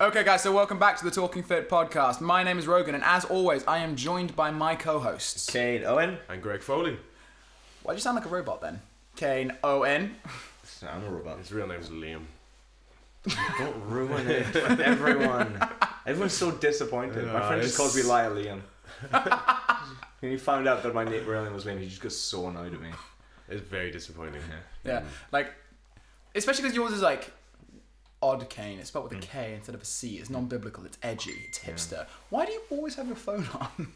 Okay, guys, so welcome back to the Talking Fit Podcast. My name is Rogan, and as always, I am joined by my co-hosts. Kain Owen. And Greg Foley. Why do you sound like a robot, then? Kain Owen. I'm a robot. His real name is Liam. Don't ruin it with everyone. Everyone's so disappointed. My friend just calls me Liar Liam. When he found out that my real name was Liam, he just got so annoyed at me. It's very disappointing. Yeah. Like, especially because yours is like... odd Kain. It's spelled with a K instead of a C. It's non-biblical. It's edgy. It's hipster. Why do you always have your phone on?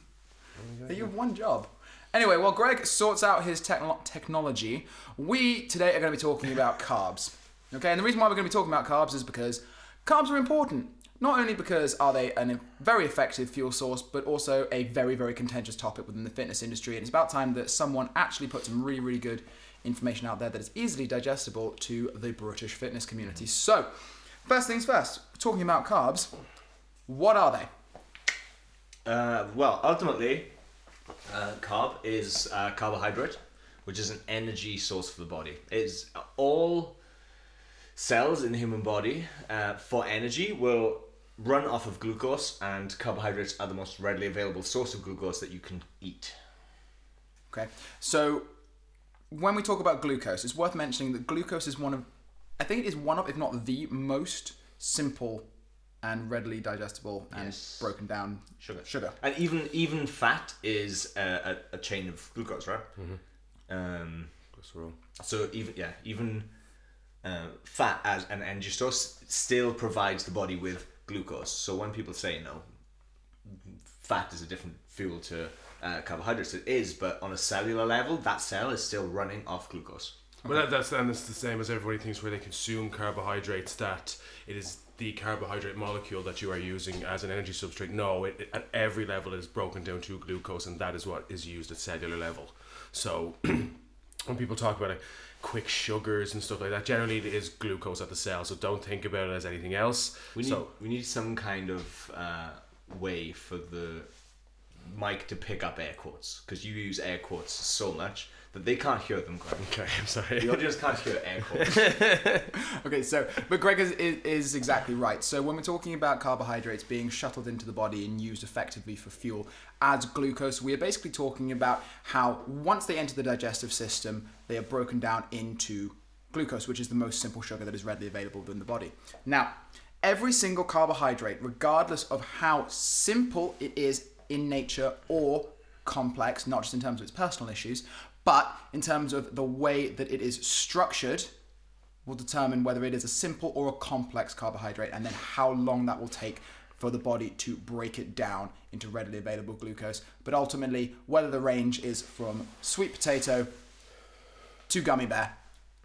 You have one job. Anyway, while Greg sorts out his technology, we today are going to be talking about carbs. Okay, and the reason why we're going to be talking about carbs is because carbs are important. Not only because are they a very effective fuel source, but also a very, very contentious topic within the fitness industry. And it's about time that someone actually put some really, really good information out there that is easily digestible to the British fitness community. So, first things first, talking about carbs, what are they? Well, ultimately, carb is carbohydrate, which is an energy source for the body. It's all cells in the human body for energy will run off of glucose, and carbohydrates are the most readily available source of glucose that you can eat. Okay, so when we talk about glucose, it's worth mentioning that glucose is one of, if not the most simple and readily digestible and broken down sugar. And even fat is a chain of glucose, right? Mm-hmm. Glycerol. So even fat as an energy source still provides the body with glucose. So when people say, fat is a different fuel to carbohydrates, it is, but on a cellular level, that cell is still running off glucose. Okay. Well, that's the same as everybody thinks when they consume carbohydrates, that it is the carbohydrate molecule that you are using as an energy substrate. No, it at every level it is broken down to glucose, and that is what is used at cellular level. So when people talk about like quick sugars and stuff like that, generally it is glucose at the cell, so don't think about it as anything else. We need some kind of way for the mic to pick up air quotes, because you use air quotes so much that they can't hear them, Greg. Okay, I'm sorry. The audience can't hear air quotes. Okay, but Greg is exactly right. So when we're talking about carbohydrates being shuttled into the body and used effectively for fuel as glucose, we are basically talking about how once they enter the digestive system, they are broken down into glucose, which is the most simple sugar that is readily available within the body. Now, every single carbohydrate, regardless of how simple it is in nature or complex, not just in terms of its personal issues, but in terms of the way that it is structured, will determine whether it is a simple or a complex carbohydrate, and then how long that will take for the body to break it down into readily available glucose. But ultimately, whether the range is from sweet potato to gummy bear,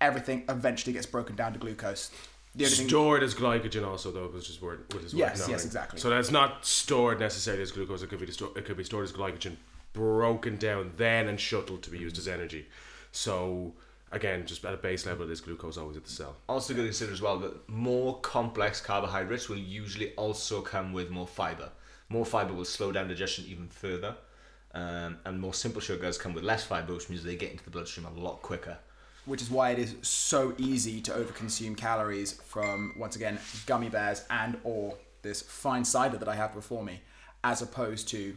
everything eventually gets broken down to glucose. Stored as glycogen also, though, which is word. Yes, exactly. So that's not stored necessarily as glucose. It could be stored as glycogen, broken down then and shuttled to be used as energy. So again, just at a base level, there's glucose always at the cell. Also good to consider as well that more complex carbohydrates will usually also come with more fiber. More fiber will slow down digestion even further, and more simple sugars come with less fiber, which means they get into the bloodstream a lot quicker. Which is why it is so easy to overconsume calories from, once again, gummy bears and or this fine cider that I have before me, as opposed to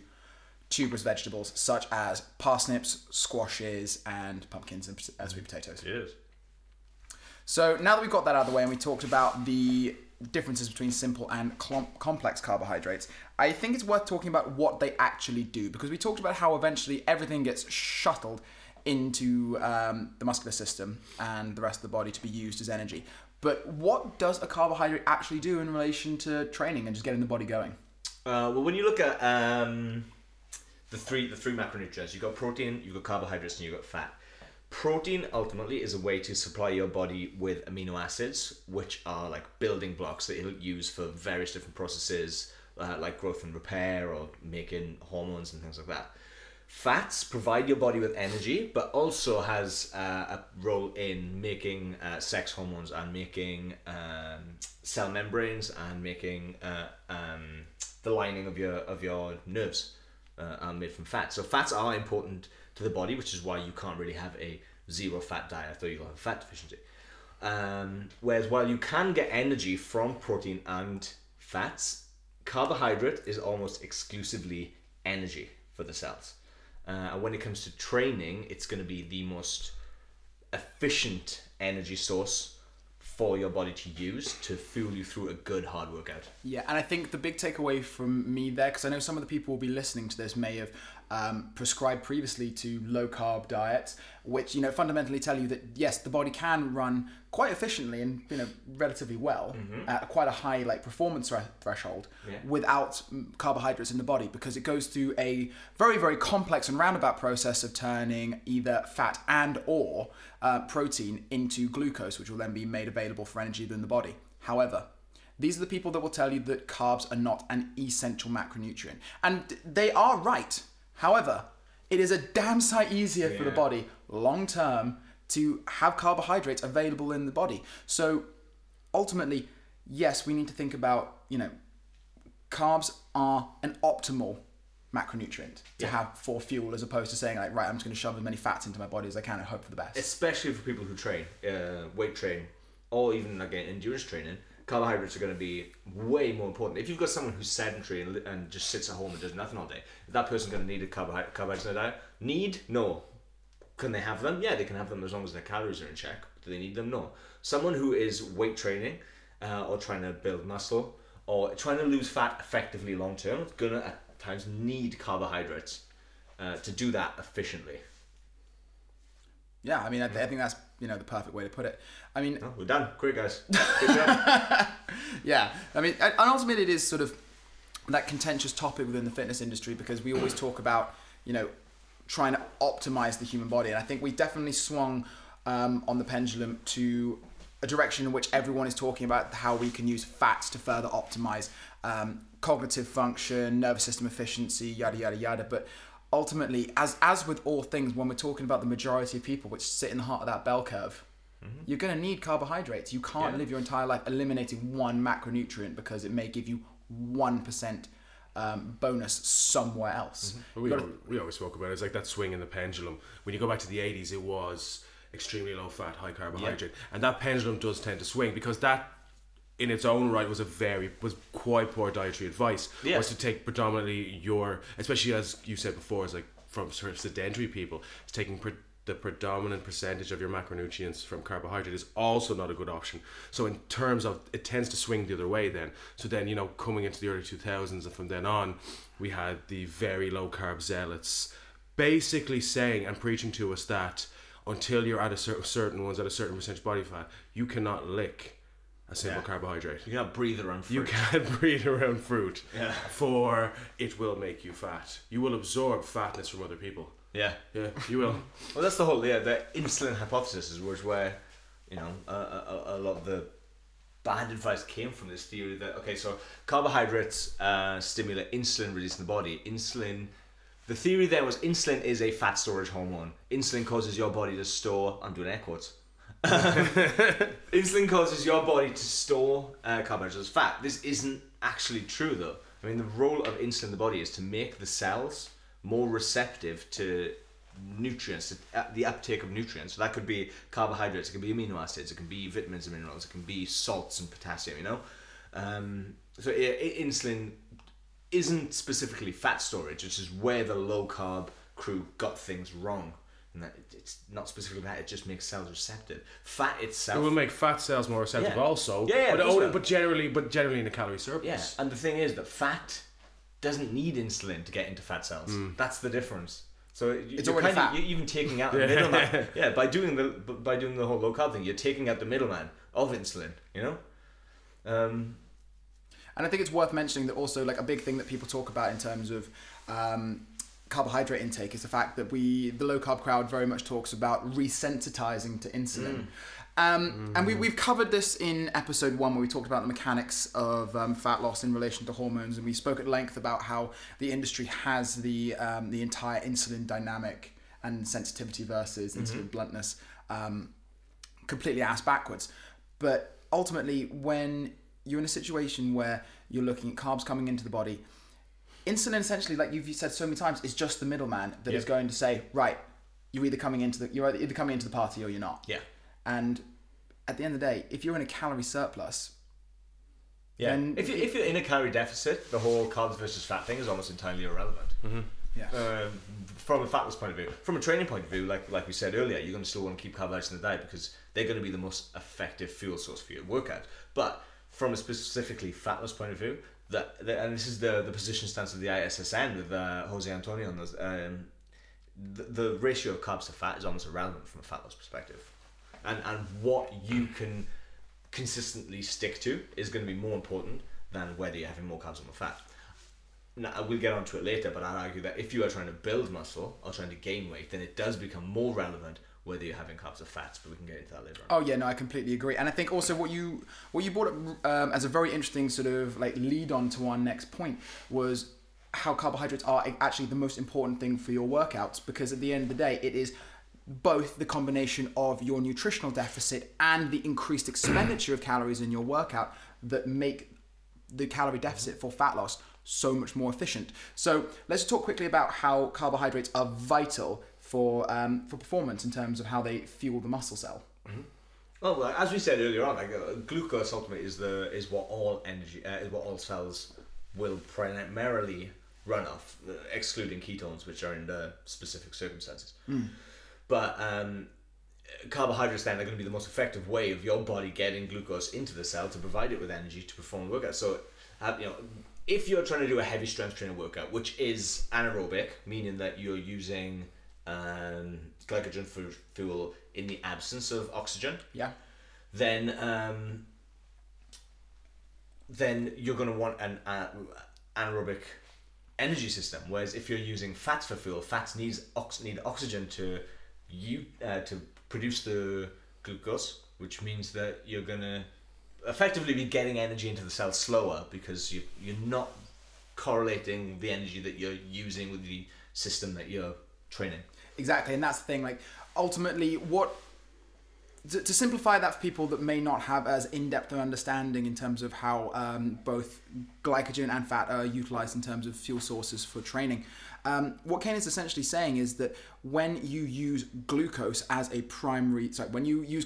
tuberous vegetables such as parsnips, squashes, and pumpkins and sweet potatoes. Yes. So now that we've got that out of the way and we talked about the differences between simple and complex carbohydrates, I think it's worth talking about what they actually do, because we talked about how eventually everything gets shuttled into the muscular system and the rest of the body to be used as energy. But what does a carbohydrate actually do in relation to training and just getting the body going? Well, when you look at the three macronutrients, you've got protein, you've got carbohydrates, and you've got fat. Protein ultimately is a way to supply your body with amino acids, which are like building blocks that it'll use for various different processes, like growth and repair or making hormones and things like that. Fats provide your body with energy, but also has a role in making sex hormones and making cell membranes and making the lining of your nerves are made from fat. So fats are important to the body, which is why you can't really have a zero fat diet, though you'll have fat deficiency. Whereas while you can get energy from protein and fats. Carbohydrate is almost exclusively energy for the cells. And when it comes to training, it's going to be the most efficient energy source for your body to use to fuel you through a good hard workout. Yeah, and I think the big takeaway from me there, because I know some of the people will be listening to this may have prescribed previously to low carb diets, which, you know, fundamentally tell you that yes, the body can run quite efficiently and, you know, relatively well at quite a high like performance threshold without carbohydrates in the body, because it goes through a very, very complex and roundabout process of turning either fat and or protein into glucose, which will then be made available for energy within the body. However, these are the people that will tell you that carbs are not an essential macronutrient, and they are right. However, it is a damn sight easier for the body long term to have carbohydrates available in the body. So ultimately, yes, we need to think about, you know, carbs are an optimal macronutrient to have for fuel, as opposed to saying like, right, I'm just going to shove as many fats into my body as I can and hope for the best. Especially for people who train, weight train, or even like endurance training, carbohydrates are going to be way more important. If you've got someone who's sedentary and just sits at home and does nothing all day, is that person going to need a carbohydrates in their diet? Need? No. Can they have them? Yeah, they can have them as long as their calories are in check. Do they need them? No. Someone who is weight training or trying to build muscle or trying to lose fat effectively long term is going to at times need carbohydrates to do that efficiently. Yeah, I mean, I think that's, you know, the perfect way to put it. I mean... Oh, we're done. Quick, guys. Good job. Yeah. I mean, and ultimately it is sort of that contentious topic within the fitness industry, because we always talk about, you know, trying to optimize the human body. And I think we definitely swung on the pendulum to a direction in which everyone is talking about how we can use fats to further optimize cognitive function, nervous system efficiency, yada, yada, yada. But ultimately, as with all things, when we're talking about the majority of people which sit in the heart of that bell curve, you're going to need carbohydrates. You can't live your entire life eliminating one macronutrient because it may give you 1% bonus somewhere else. We always talk about it. It's like that swing in the pendulum. When you go back to the 80s, it was extremely low fat, high carbohydrate. Yeah. And that pendulum does tend to swing, because that in its own right was quite poor dietary advice. Yeah. Was to take predominantly your, especially as you said before, is like from sort of sedentary people, it's taking the predominant percentage of your macronutrients from carbohydrate is also not a good option. So in terms of, it tends to swing the other way then. So then, you know, coming into the early 2000s and from then on, we had the very low carb zealots basically saying and preaching to us that until you're at a certain ones at a certain percentage body fat, you cannot lick a simple carbohydrate. You can't breathe around fruit. Yeah. For it will make you fat. You will absorb fatness from other people. Yeah. Yeah, you will. Well, that's the whole, the insulin hypothesis is where, you know, a lot of the bad advice came from this theory that, okay, so carbohydrates stimulate insulin release in the body. Insulin, the theory there was insulin is a fat storage hormone. Insulin causes your body to store, I'm doing air quotes, insulin causes your body to store carbohydrates as fat. This isn't actually true, though. I mean, the role of insulin in the body is to make the cells more receptive to nutrients, to the uptake of nutrients. So that could be carbohydrates, it can be amino acids, it can be vitamins and minerals, it can be salts and potassium, you know? So insulin isn't specifically fat storage, which is where the low-carb crew got things wrong. That it's not specifically that, it just makes cells receptive. Fat itself, it will make fat cells more receptive also. But generally in a calorie surplus. Yeah. And the thing is that fat doesn't need insulin to get into fat cells. That's the difference. So it's already fat. You're even taking out the middleman. Yeah, by doing the whole low carb thing, you're taking out the middleman of insulin, you know? And I think it's worth mentioning that also, like, a big thing that people talk about in terms of carbohydrate intake is the fact that the low carb crowd very much talks about resensitizing to insulin. And we've covered this in episode 1, where we talked about the mechanics of fat loss in relation to hormones, and we spoke at length about how the industry has the entire insulin dynamic and sensitivity versus insulin bluntness completely ass backwards. But ultimately, when you're in a situation where you're looking at carbs coming into the body, insulin essentially, like you've said so many times, is just the middleman that is going to say, right, you're either coming into the party or you're not. Yeah. And at the end of the day, if you're in a calorie surplus, Yeah. And if you're in a calorie deficit, the whole carbs versus fat thing is almost entirely irrelevant. Mm-hmm. Yeah. From a fatless point of view, from a training point of view, like we said earlier, you're going to still want to keep carbohydrates in the diet because they're going to be the most effective fuel source for your workout. But from a specifically fatless point of view, and this is the position stance of the ISSN with Jose Antonio on this, the ratio of carbs to fat is almost irrelevant from a fat loss perspective, and what you can consistently stick to is going to be more important than whether you're having more carbs or more fat. Now, we'll get onto it later, but I'd argue that if you are trying to build muscle or trying to gain weight, then it does become more relevant whether you're having carbs or fats, but we can get into that later on. Oh yeah, no, I completely agree. And I think also what you brought up as a very interesting sort of like lead on to our next point was how carbohydrates are actually the most important thing for your workouts, because at the end of the day, it is both the combination of your nutritional deficit and the increased expenditure of calories in your workout that make the calorie deficit for fat loss so much more efficient. So let's talk quickly about how carbohydrates are vital for performance in terms of how they fuel the muscle cell. Mm-hmm. Well, as we said earlier on, glucose ultimately is what all energy is what all cells will primarily run off, excluding ketones, which are in the specific circumstances. Mm. But carbohydrates then are going to be the most effective way of your body getting glucose into the cell to provide it with energy to perform the workout. So, if you're trying to do a heavy strength training workout, which is anaerobic, meaning that you're using glycogen for fuel in the absence of oxygen, then you're going to want an anaerobic energy system. Whereas if you're using fats for fuel, fats need oxygen to produce the glucose, which means that you're going to effectively be getting energy into the cell slower because you're not correlating the energy that you're using with the system that you're training. Exactly, and that's the thing. Like, ultimately, to simplify that for people that may not have as in-depth an understanding in terms of how both glycogen and fat are utilized in terms of fuel sources for training, what Kain is essentially saying is that when you use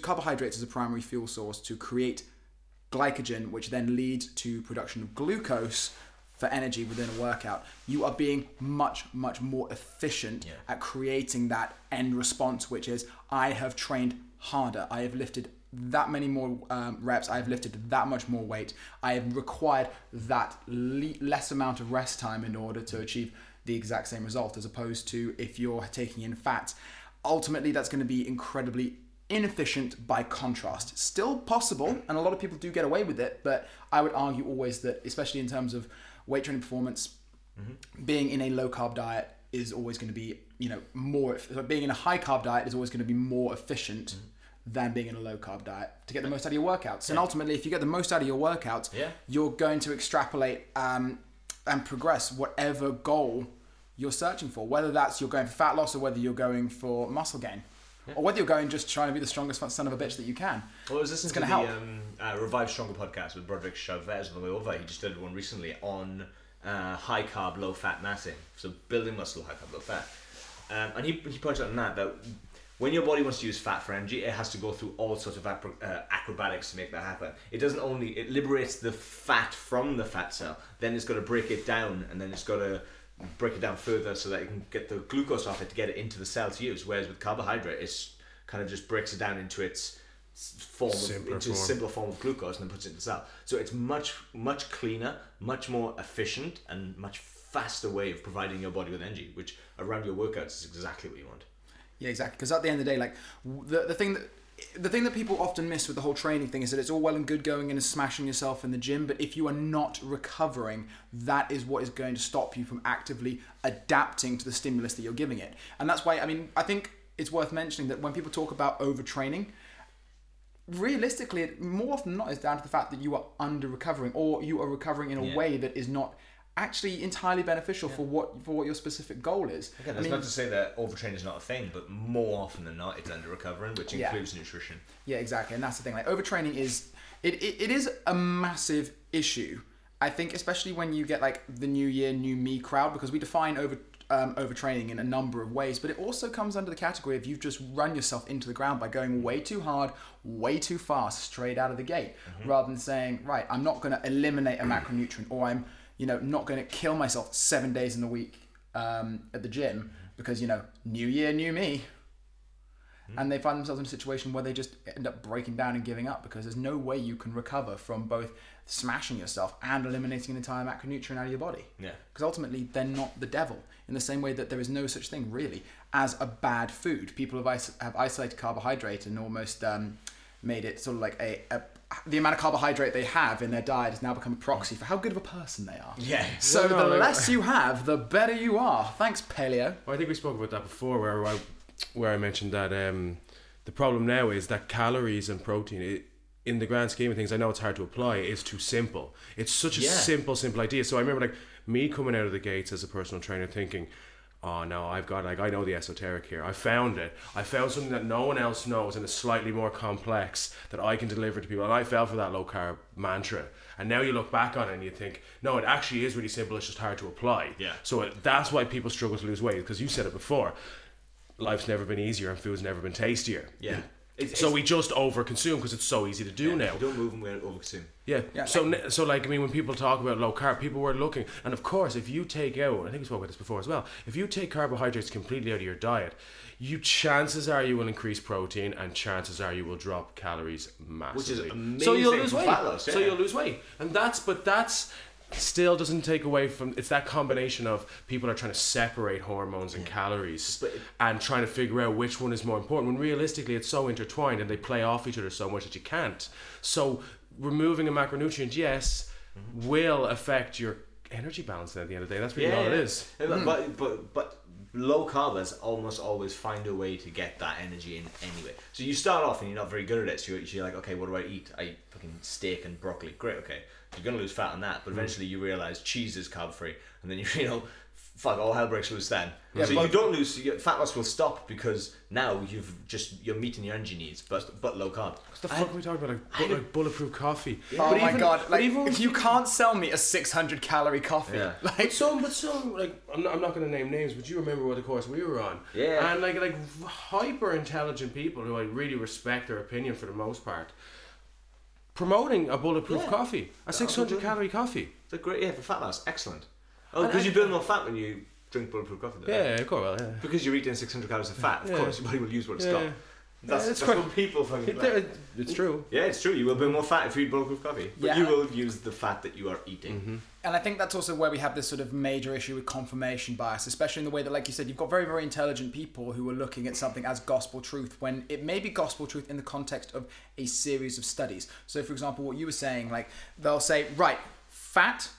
carbohydrates as a primary fuel source to create glycogen, which then leads to production of glucose for energy within a workout, you are being much, much more efficient at creating that end response, which is, I have trained harder, I have lifted that many more reps, I have lifted that much more weight, I have required that less amount of rest time in order to achieve the exact same result, as opposed to if you're taking in fat. Ultimately, that's going to be incredibly inefficient by contrast. Still possible, and a lot of people do get away with it, but I would argue always that, especially in terms of weight training performance, being in a low carb diet is always going to be, being in a high carb diet is always going to be more efficient than being in a low carb diet to get the most out of your workouts. And ultimately, if you get the most out of your workouts, you're going to extrapolate and progress whatever goal you're searching for, whether that's you're going for fat loss or whether you're going for muscle gain. Or whether you're going just trying to be the strongest son of a bitch that you can. Well, I was listening to the Revive Stronger podcast with Broderick Chavez on the way over. He just did one recently on high carb, low fat massing. So building muscle, high carb, low fat. And he points out on that when your body wants to use fat for energy, it has to go through all sorts of acrobatics to make that happen. It liberates the fat from the fat cell. Then it's got to break it down, and then it's got to break it down further so that you can get the glucose off it to get it into the cell to use. Whereas with carbohydrate, it's kind of just breaks it down into its simpler form of glucose and then puts it in the cell. So it's much, much cleaner, much more efficient, and much faster way of providing your body with energy, which around your workouts is exactly what you want. Yeah, exactly. Because at the end of the day, like the thing that people often miss with the whole training thing is that it's all well and good going in and smashing yourself in the gym, but if you are not recovering, that is what is going to stop you from actively adapting to the stimulus that you're giving it. And that's why, I think it's worth mentioning that when people talk about overtraining, realistically, it more often than not is down to the fact that you are under-recovering, or you are recovering in a way that is not actually entirely beneficial for what your specific goal is. Okay, that's not to say that overtraining is not a thing, but more often than not, it's under recovering, which includes nutrition. Yeah, exactly, and that's the thing. Like, overtraining is it is a massive issue. I think especially when you get like the new year, new me crowd, because we define over overtraining in a number of ways, but it also comes under the category of you've just run yourself into the ground by going way too hard, way too fast, straight out of the gate, rather than saying, right, I'm not going to eliminate a macronutrient, or I'm, you know, not going to kill myself 7 days in the week at the gym because, you know, new year, new me. And they find themselves in a situation where they just end up breaking down and giving up because there's no way you can recover from both smashing yourself and eliminating an entire macronutrient out of your body. Yeah. Because ultimately, they're not the devil. In the same way that there is no such thing, really, as a bad food. People have isolated carbohydrate and almost made it sort of like the amount of carbohydrate they have in their diet has now become a proxy for how good of a person they are. Yeah. So the less you have, the better you are. Thanks, Paleo. Well, I think we spoke about that before where I mentioned that the problem now is that calories and protein, in the grand scheme of things, I know it's hard to apply, it's too simple. It's such a simple idea. So I remember like me coming out of the gates as a personal trainer thinking, oh no, I've got, like, I know the esoteric here. I found it. I found something that no one else knows and it's slightly more complex that I can deliver to people. And I fell for that low carb mantra. And now you look back on it and you think, no, it actually is really simple. It's just hard to apply. Yeah. So that's why people struggle to lose weight, because you said it before. Life's never been easier and food's never been tastier. Yeah. So we just overconsume because it's so easy to do now. If you don't move and we overconsume. Yeah. So like, I mean, when people talk about low carb, people were looking. And of course, if you take out, I think we spoke about this before as well, if you take carbohydrates completely out of your diet, chances are you will increase protein and chances are you will drop calories massively. Which is amazing. So you'll lose weight. So you'll lose weight. And that's still doesn't take away from, it's that combination of people are trying to separate hormones and calories and trying to figure out which one is more important, when realistically it's so intertwined and they play off each other so much that you can't. So removing a macronutrient, yes, will affect your energy balance at the end of the day. That's really all it is. But low carbers almost always find a way to get that energy in anyway. So you start off and you're not very good at it, so you're like, okay, what do I eat? I eat fucking steak and broccoli. Great, okay. You're going to lose fat on that, but eventually you realise cheese is carb free, and then all hell breaks loose then. Yeah, so you don't lose, your fat loss will stop because now you're meeting your energy needs, but low carb. What the fuck are we talking about? Like bulletproof coffee. Yeah. Oh my god! Like, if you can't sell me a 600 calorie coffee, like some, like I'm not going to name names, but you remember what the course we were on? Yeah. And like hyper intelligent people who I really respect their opinion for the most part, promoting a bulletproof coffee, a 600 calorie coffee. They're great, for fat loss, excellent. Oh, because you build more fat when you drink bulletproof coffee. Yeah. Because you're eating 600 calories of fat, of course your body will use what it's got. That's what people fucking like. It's true. Yeah, it's true. You will build more fat if you eat bulletproof coffee, but you will use the fat that you are eating. And I think that's also where we have this sort of major issue with confirmation bias, especially in the way that, like you said, you've got very, very intelligent people who are looking at something as gospel truth when it may be gospel truth in the context of a series of studies. So, for example, what you were saying, like they'll say, right, fat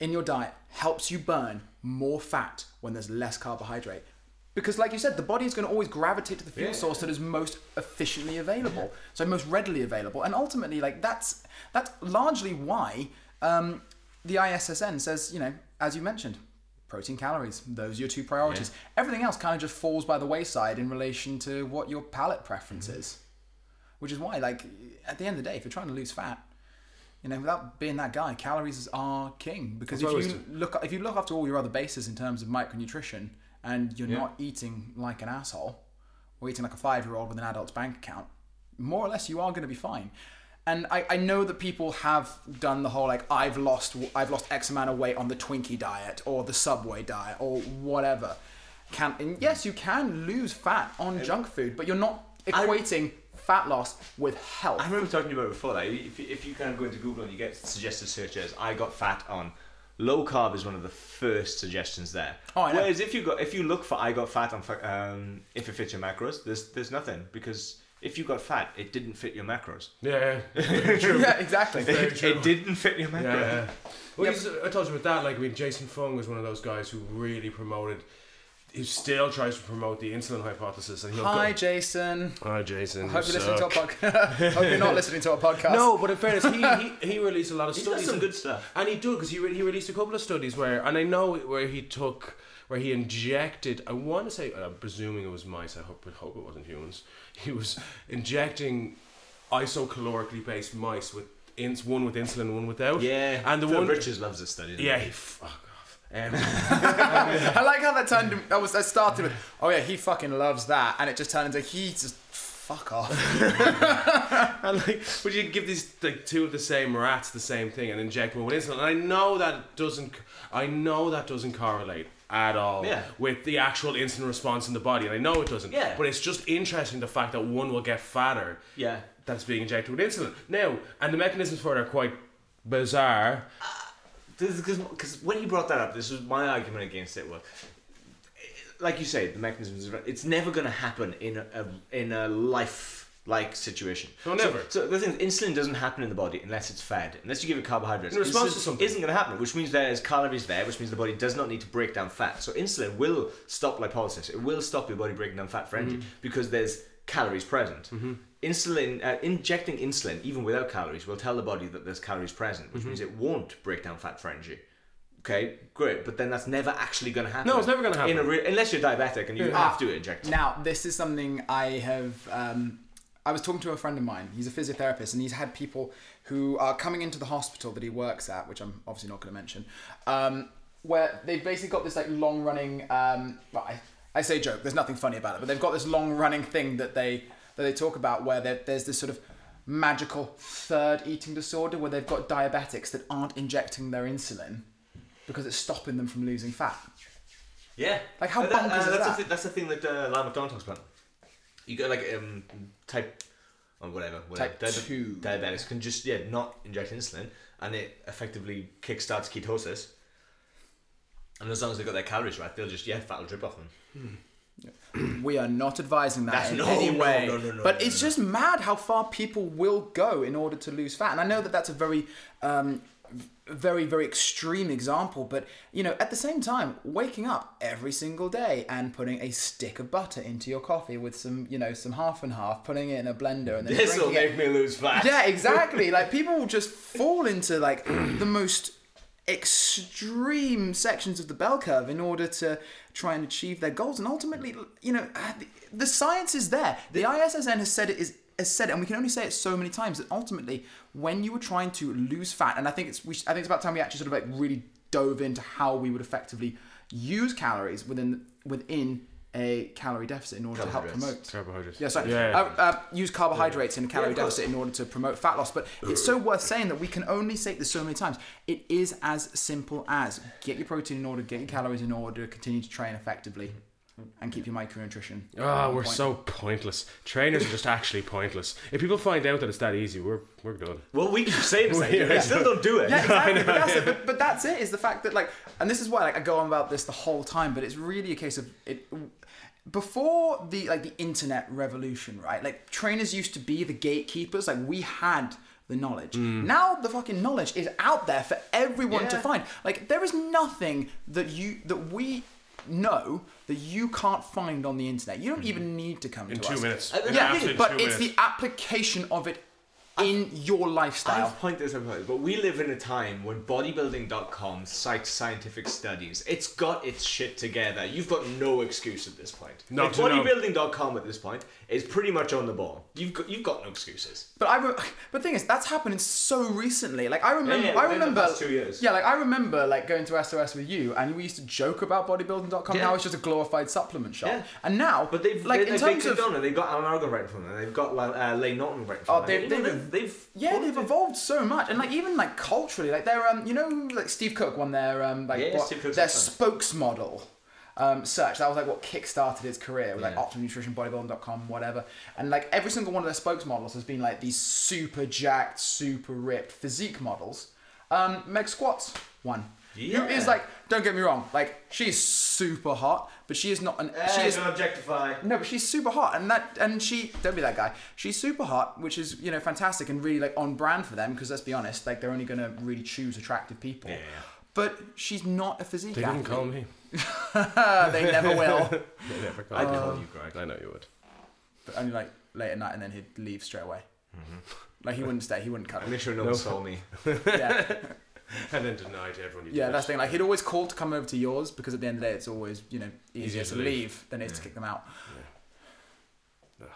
in your diet helps you burn more fat when there's less carbohydrate. Because like you said, the body is going to always gravitate to the fuel source that is most efficiently available, so most readily available. And ultimately, like that's largely why... The ISSN says, you know, as you mentioned, protein, calories, those are your two priorities. Yeah. Everything else kind of just falls by the wayside in relation to what your palate preference is. Which is why, like, at the end of the day, if you're trying to lose fat, you know, without being that guy, calories are king. Because if you look after all your other bases in terms of micronutrition and you're not eating like an asshole or eating like a 5-year-old with an adult's bank account, more or less you are going to be fine. And I know that people have done the whole, like, I've lost X amount of weight on the Twinkie diet or the Subway diet or whatever. And yes, you can lose fat on junk food, but you're not equating fat loss with health. I remember talking about it before. Like, if you kind of go into Google and you get suggested searches, I got fat on... Low carb is one of the first suggestions there. Oh, I know. Whereas if you look for I got fat on if it fits your macros, there's nothing, because... If you got fat, it didn't fit your macros. Yeah. True. Yeah, exactly. It didn't fit your macros. Yeah. Well, I told you about that. Like, I mean, Jason Fung was one of those guys who really promoted. He still tries to promote the insulin hypothesis. And Hi, Jason. I hope you're listening to our podcast. Hope you're not listening to our podcast. No, but in fairness, he released a lot of studies. He did some good stuff, and he did, because he released a couple of studies where he injected, I want to say, I'm presuming it was mice, I hope it wasn't humans, he was injecting isocalorically based mice, with one with insulin, one without. Yeah, and Phil Richards loves this study. Yeah, he, fuck off. And I like how that turned. I started with, oh yeah, he fucking loves that, and it just turned into he just fuck off. And like, would you give these like two of the same rats the same thing and inject one with insulin? And I know that doesn't correlate at all with the actual insulin response in the body, and I know it doesn't. Yeah. But it's just interesting the fact that one will get fatter. Yeah. That's being injected with insulin now, and the mechanisms for it are quite bizarre. Because when he brought that up, this was my argument against it. Was like you say, the mechanisms. It's never going to happen in a life-like situation. No, never. So the thing is, insulin doesn't happen in the body unless it's fed. Unless you give it carbohydrates, in response to something isn't going to happen. Which means there's calories there, which means the body does not need to break down fat. So insulin will stop lipolysis. It will stop your body breaking down fat for energy because there's calories present. Mm-hmm. Injecting insulin, even without calories, will tell the body that there's calories present, which means it won't break down fat for energy. Okay, great, but then that's never actually going to happen. No, it's never going to happen. Unless you're diabetic and you have to inject it. Now, this is something I was talking to a friend of mine. He's a physiotherapist, and he's had people who are coming into the hospital that he works at, which I'm obviously not going to mention, where they've basically got this like long-running, I say joke, there's nothing funny about it, but they've got this long-running thing that they talk about where there's this sort of magical third eating disorder where they've got diabetics that aren't injecting their insulin because it's stopping them from losing fat. Yeah. Like how bonkers is that? That's the thing that Lyle McDonald talks about. You got like type 2 diabetics can just not inject insulin, and it effectively kickstarts ketosis. And as long as they've got their calories right, they'll just fat will drip off them. Hmm. We are not advising that in any way. No, but it's just mad how far people will go in order to lose fat. And I know that that's a very, very, very extreme example. But, you know, at the same time, waking up every single day and putting a stick of butter into your coffee with some, you know, some half and half, putting it in a blender and then this will make me lose fat. Yeah, exactly. Like people will just fall into like the most extreme sections of the bell curve in order to try and achieve their goals, and ultimately, you know, the science is there. The ISSN has said it, and we can only say it so many times. That ultimately, when you were trying to lose fat, and I think it's about time we actually sort of like really dove into how we would effectively use calories within a calorie deficit in order to help promote carbohydrates. Yeah, sorry. Yeah. Use carbohydrates in a calorie deficit in order to promote fat loss. But it's so worth saying that we can only say this so many times. It is as simple as get your protein in order, get your calories in order, continue to train effectively, and keep your micronutrition. Ah, we're so pointless. Trainers are just actually pointless. If people find out that it's that easy, we're done. Well, we keep saying it. They still don't do it. Yeah, exactly. But that's it. But that's it. Is the fact that like, and this is why like I go on about this the whole time. But it's really a case of it. Before the internet revolution, right? Like trainers used to be the gatekeepers. Like we had the knowledge. Mm. Now the fucking knowledge is out there for everyone to find. Like there is nothing that we know that you can't find on the internet. You don't even need to come to us. In 2 minutes. It's the application of it in your lifestyle. I've pointed this out, but we live in a time when bodybuilding.com cites scientific studies. It's got its shit together. You've got no excuse at this point. No, like, bodybuilding.com at this point is pretty much on the ball. You've got no excuses. But the thing is, that's happening so recently. Like I remember the past 2 years. Yeah, like I remember like going to SOS with you, and we used to joke about bodybuilding.com. Yeah. Now it's just a glorified supplement shop. Yeah. And now, but they've like they've got Alan Aragon right in front of them. They've got Layne Norton right in front of them. They've evolved so much, and like even like culturally, like they're you know, like Steve Cook won their their spokesmodel search. That was like what kickstarted his career with like Optimum Nutrition, bodybuilding.com, whatever. And like every single one of their spokesmodels has been like these super jacked, super ripped physique models. Meg Squats one. Yeah. Who is like, don't get me wrong, like she's super hot, but she is not don't objectify. No, but she's super hot, and she don't be that guy. She's super hot, which is, you know, fantastic and really like on brand for them, because let's be honest, like they're only going to really choose attractive people. Yeah. But she's not a physique. They didn't call me. They never will. They never call me. I'd call you, Greg. I know you would. But only like late at night, and then he'd leave straight away. Mm-hmm. Like he wouldn't stay. He wouldn't come. I make sure no one saw me. Yeah. And then deny to everyone. That's the thing. Like he'd always call to come over to yours, because at the end of the day, it's always, you know, easier to leave than it is to kick them out. Yeah.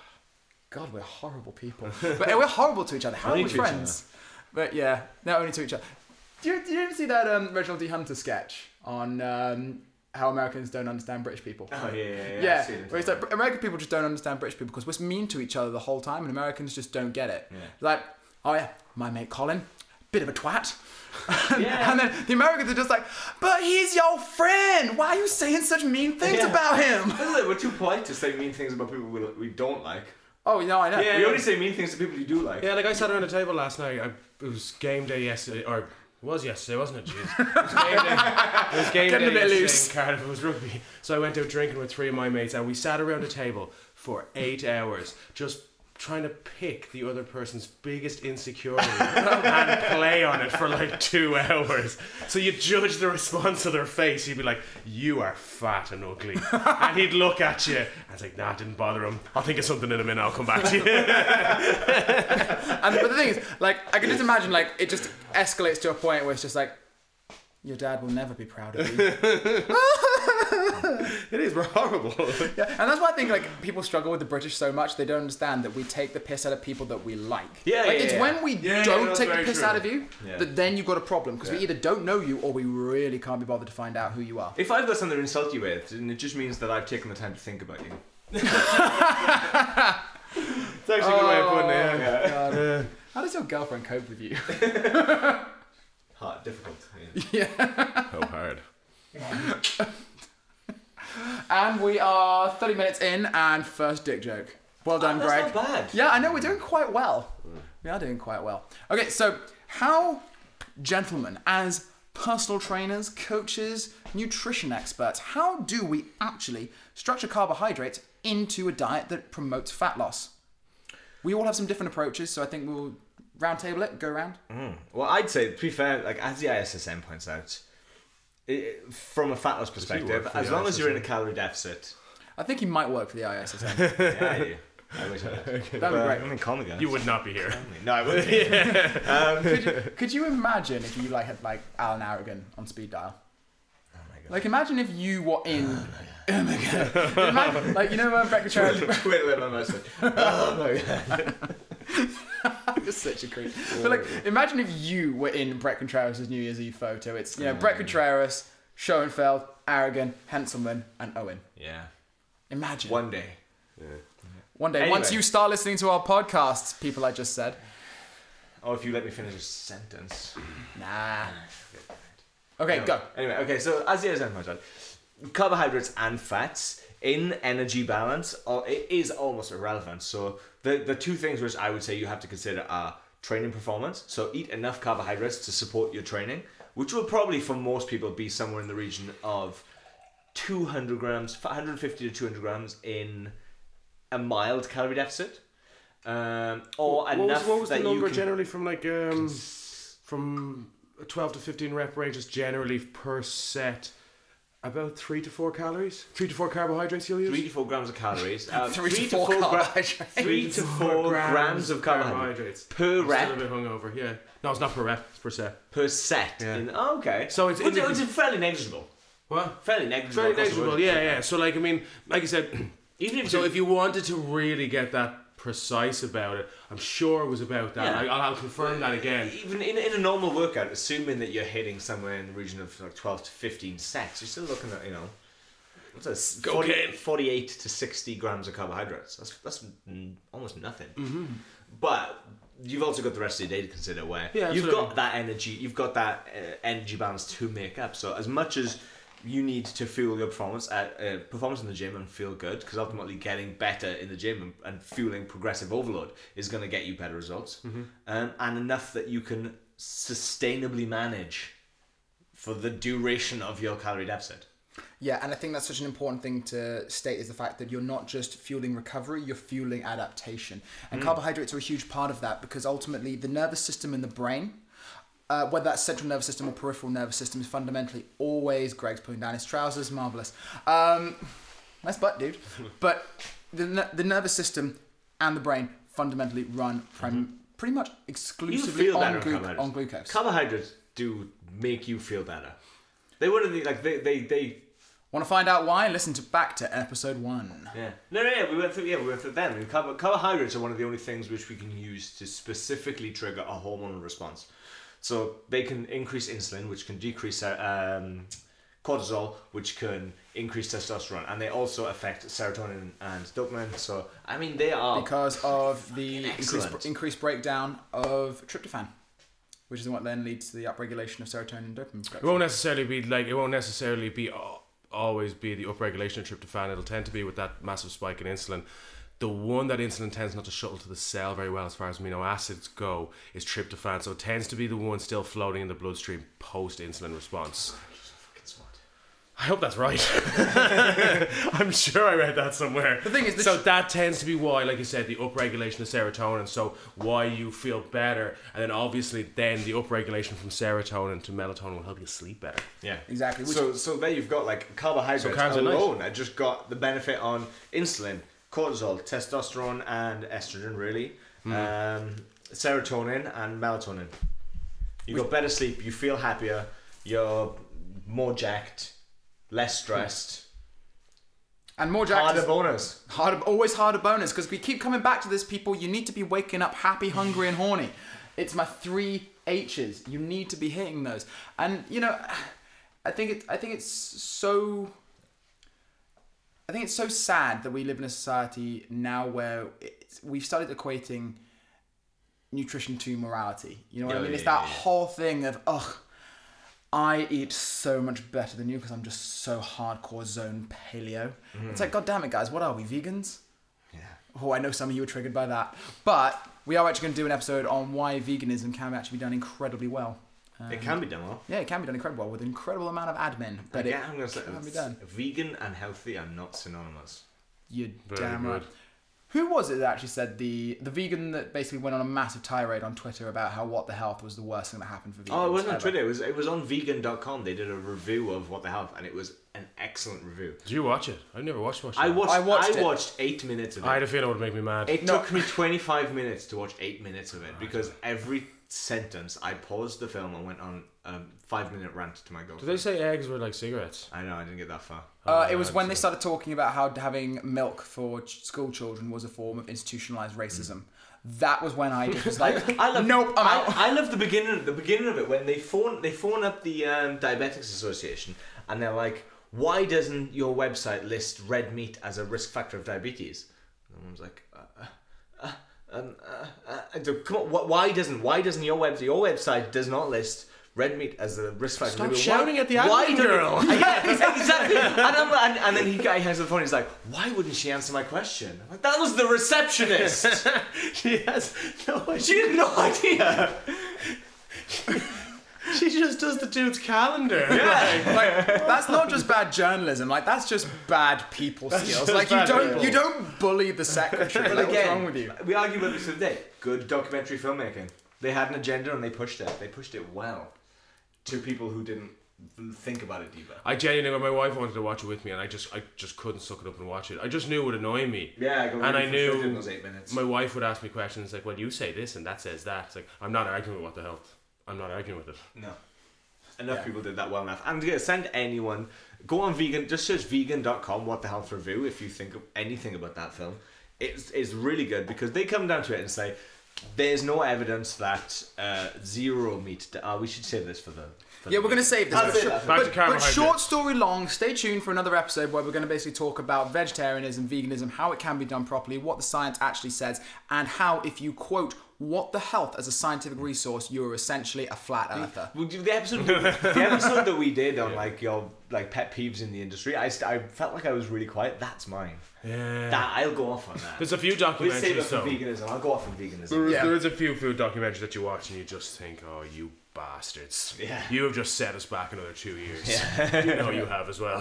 God, we're horrible people. But we're horrible to each other. How are we friends? But yeah, not only to each other. Do you ever see that Reginald D. Hunter sketch on how Americans don't understand British people? Oh, yeah. Where it's like, American people just don't understand British people because we're mean to each other the whole time, and Americans just don't get it. Yeah. Like, oh yeah, my mate Colin, bit of a twat. Yeah. And then the Americans are just like, but he's your friend. Why are you saying such mean things about him? We're too polite to say mean things about people we don't like. Oh, no, I know. Yeah, we only say mean things to people you do like. Yeah, like I sat around a table last night. It was game day yesterday, or it was yesterday, wasn't it? Jeez. It was game day yesterday in Cardiff. It was rugby. So I went out drinking with three of my mates, and we sat around a table for 8 hours just trying to pick the other person's biggest insecurity and play on it for like 2 hours. So you judge the response to their face. You'd be like, you are fat and ugly. And he'd look at you and say, nah, it didn't bother him. I'll think of something in a minute. I'll come back to you. But the thing is, like, I can just imagine, like, it just escalates to a point where it's just like, your dad will never be proud of you. It is, we're horrible. Yeah, and that's why I think, like, people struggle with the British so much. They don't understand that we take the piss out of people that we like. When we don't take the piss out of you that then you've got a problem, because we either don't know you or we really can't be bothered to find out who you are. If I've got something to insult you with, then it just means that I've taken the time to think about you. It's actually a good way of putting it. Yeah. How does your girlfriend cope with you? Hard, difficult. Yeah. How hard. And we are 30 minutes in, and first dick joke. Well done, Greg. Not bad. Yeah, I know, we're doing quite well. We are doing quite well. Okay, so how, gentlemen, as personal trainers, coaches, nutrition experts, how do we actually structure carbohydrates into a diet that promotes fat loss? We all have some different approaches, so I think we'll round table it, go around. Well, I'd say, to be fair, like, as the ISSN points out, from a fat loss perspective, as long as you're in a calorie deficit. I think he might work for the ISSN. I wish I did. Okay. That would be great. I mean, Colin, you would not be here. No, I wouldn't. Could you imagine if you had Alan Aragon on speed dial? Oh my god! Like, imagine if you were in. Oh my god! Imagine, like, you know, Broderick Chavez. Oh my god! Just such a creep. But like, imagine if you were in Brett Contreras' New Year's Eve photo. It's, you know, Brett Contreras, Schoenfeld, Aragon, Hanselman, and Owen. Yeah. Imagine. One day. Yeah. One day. Anyway. Once you start listening to our podcasts, people I just said. Oh, if you let me finish a sentence. Nah. Okay, anyway, go. Anyway, okay, so as the other side, carbohydrates and fats in energy balance, it is almost irrelevant. So the two things which I would say you have to consider are training performance. So eat enough carbohydrates to support your training, which will probably for most people be somewhere in the region of 200 grams, 150 to 200 grams in a mild calorie deficit. What was the number generally from from 12 to 15 rep ranges generally per set? About 3 to 4 calories. 3 to 4 carbohydrates you'll use. 3 to 4 grams of calories. 3 to 4 grams of carbohydrates per rep. Still a bit hungover. Yeah. No, it's not per rep. It's per set. Per set. Yeah. Okay. So it's fairly negligible. What? Fairly negligible. Fairly negligible. Yeah. So like, I mean, like I said, if you wanted to really get that precise about it, I'm sure it was about that. Yeah. I'll confirm that again. Even in a normal workout, assuming that you're hitting somewhere in the region of like 12 to 15 sets, you're still looking at, you know, what's that, 48 to 60 grams of carbohydrates. That's almost nothing. Mm-hmm. But you've also got the rest of your day to consider, where you've got that energy, you've got that energy balance to make up. So as much as you need to fuel your performance in the gym and feel good, because ultimately getting better in the gym and fueling progressive overload is going to get you better results, and enough that you can sustainably manage for the duration of your calorie deficit. Yeah, and I think that's such an important thing to state, is the fact that you're not just fueling recovery, you're fueling adaptation. And carbohydrates are a huge part of that, because ultimately the nervous system and the brain, whether that's central nervous system or peripheral nervous system, is fundamentally always... Greg's pulling down his trousers, marvellous. Nice butt, dude. But the nervous system and the brain fundamentally run pretty much exclusively on glucose. Carbohydrates do make you feel better. They wouldn't... like they want to find out why? Listen back to episode 1. Yeah. No, we went through them. I mean, carbohydrates are one of the only things which we can use to specifically trigger a hormonal response. So they can increase insulin, which can decrease cortisol, which can increase testosterone, and they also affect serotonin and dopamine. So I mean, they are because of the increased breakdown of tryptophan, which is what then leads to the upregulation of serotonin and dopamine production. It won't necessarily be like always be the upregulation of tryptophan. It'll tend to be with that massive spike in insulin. The one that insulin tends not to shuttle to the cell very well as far as amino acids go is tryptophan, so it tends to be the one still floating in the bloodstream post-insulin response. I hope that's right. I'm sure I read that somewhere. The thing is, so that tends to be why, like you said, the upregulation of serotonin, so why you feel better, and then obviously then the upregulation from serotonin to melatonin will help you sleep better. Yeah, exactly. So there you've got like carbohydrates alone. I just got the benefit on insulin, cortisol, testosterone and estrogen, really. Serotonin and melatonin. You got better sleep, you feel happier, you're more jacked, less stressed, and more jacked. Harder bonus. Always harder bonus, because we keep coming back to this, people. You need to be waking up happy, hungry, and horny. It's my 3 H's. You need to be hitting those. And you know, I think it's so sad that we live in a society now where we've started equating nutrition to morality. You know what I mean? It's that whole thing of I eat so much better than you because I'm just so hardcore zone paleo. It's like, God damn it, guys, what are we, vegans? Yeah. Oh, I know some of you were triggered by that. But we are actually going to do an episode on why veganism can actually be done incredibly well. It can be done well. Yeah, it can be done incredibly well with an incredible amount of admin. But yeah, I'm going to say vegan and healthy are not synonymous. You're damn right. Who was it that actually said the vegan that basically went on a massive tirade on Twitter about how What the Health was the worst thing that happened for vegans? Oh, it wasn't on Twitter. It was on vegan.com. They did a review of What the Health, and it was an excellent review. Did you watch it? I've never watched it. I watched 8 minutes of it. I had a feeling it would make me mad. It took me 25 minutes to watch 8 minutes of it because every sentence I paused the film and went on a 5-minute rant to my girlfriend. Did they say eggs were like cigarettes? I know, I didn't get that far. It was when they started talking about how having milk for school children was a form of institutionalized racism. That was when I was like, I'm out. I love the beginning of it when they phone up the Diabetics Association and they're like, why doesn't your website list red meat as a risk factor of diabetes? And I was like, come on, why doesn't your website does not list red meat as a risk factor? Stop shouting at the admin girl. Yeah, exactly. And then the guy hangs up the phone. He's like, "Why wouldn't she answer my question?" I'm like, that was the receptionist. She has no idea. She had no idea. She just does the dude's calendar. Yeah. Like, that's not just bad journalism. Like, that's just bad people skills. Like, you don't bully the secretary. Like, what's wrong with you? We argue about this today. Good documentary filmmaking. They had an agenda and they pushed it. They pushed it well. To people who didn't think about it deeper. I genuinely, when my wife wanted to watch it with me, and I just couldn't suck it up and watch it. I just knew it would annoy me. Yeah, I knew in those 8 minutes. My wife would ask me questions like, "Well, you say this and that says that." It's like, I'm not arguing with What the Health. I'm not arguing with it. No, enough people did that well enough. I'm gonna send anyone. Go on vegan. Just search vegan.com What the Health review if you think of anything about that film. It's really good because they come down to it and say, there's no evidence that zero meat... we should save this for the... we're going to save this. But short story long, stay tuned for another episode where we're going to basically talk about vegetarianism, veganism, how it can be done properly, what the science actually says, and how if you quote What the Health as a scientific resource, you're essentially a flat earther. The episode that we did on your pet peeves in the industry, I felt like I was really quiet. That's mine. Yeah. I'll go off on that. There's a few documentaries. We'll save it for veganism. I'll go off on veganism. There is a few food documentaries that you watch and you just think, oh, you bastards. Yeah. You have just set us back another 2 years. Yeah. You know you have as well.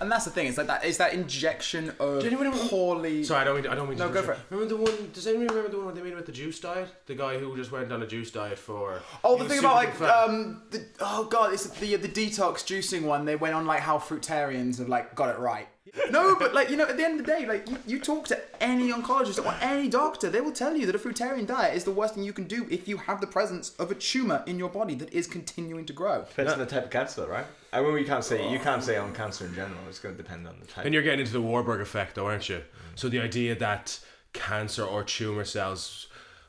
And that's the thing. It's like that. It's that injection of poorly. Sorry, I don't mean. No, go for it. Does anyone remember the one where they made about the juice diet? The guy who just went on a juice diet for. Oh, the thing about it's the detox juicing one. They went on like how fruitarians have like got it right. No, but like, you know, at the end of the day, like you talk to any oncologist or any doctor, they will tell you that a fruitarian diet is the worst thing you can do if you have the presence of a tumour in your body that is continuing to grow. Depends on the type of cancer, right? I mean, you can't say on cancer in general. It's going to depend on the type. And you're getting into the Warburg effect, though, aren't you? So the idea that cancer or tumour cells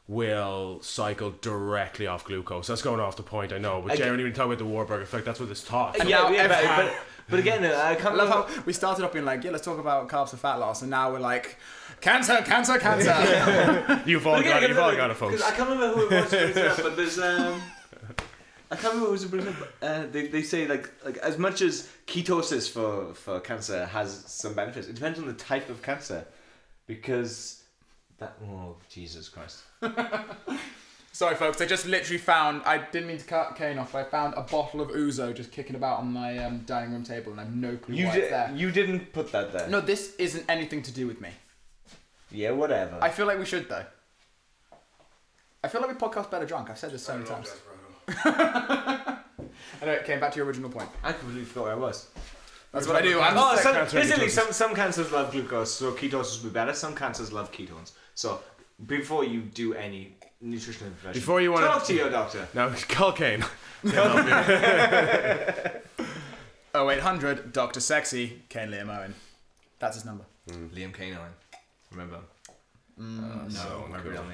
will cycle directly off glucose. That's going off the point, I know, but Jeremy, when you talk about the Warburg effect, that's what this talk. But again, I can't love how we started up being like, yeah, let's talk about carbs and fat loss, and now we're like, cancer. You've all got it, folks. I can't remember who it was who brought it up, but there's I can't remember who was bringing up. They say like as much as ketosis for cancer has some benefits, it depends on the type of cancer, because that Jesus Christ. Sorry, folks. I just literally found... I didn't mean to cut Kain off, but I found a bottle of ouzo just kicking about on my dining room table, and I have no clue why it's there. You didn't put that there. No, this isn't anything to do with me. Yeah, whatever. I feel like we should, though. I feel like we podcast better drunk. I've said this so many times. Anyway, Kain, back to your original point. I completely forgot where I was. That's what I do. I'm not basically, some cancers love glucose, so ketosis would be better. Some cancers love ketones. So, before you do any... nutritional information. Before you want talk to your doctor. No, call Kain. Yeah, 0800 Dr. Sexy Kain Liam Owen. That's his number. Liam Kain Owen. Remember? No,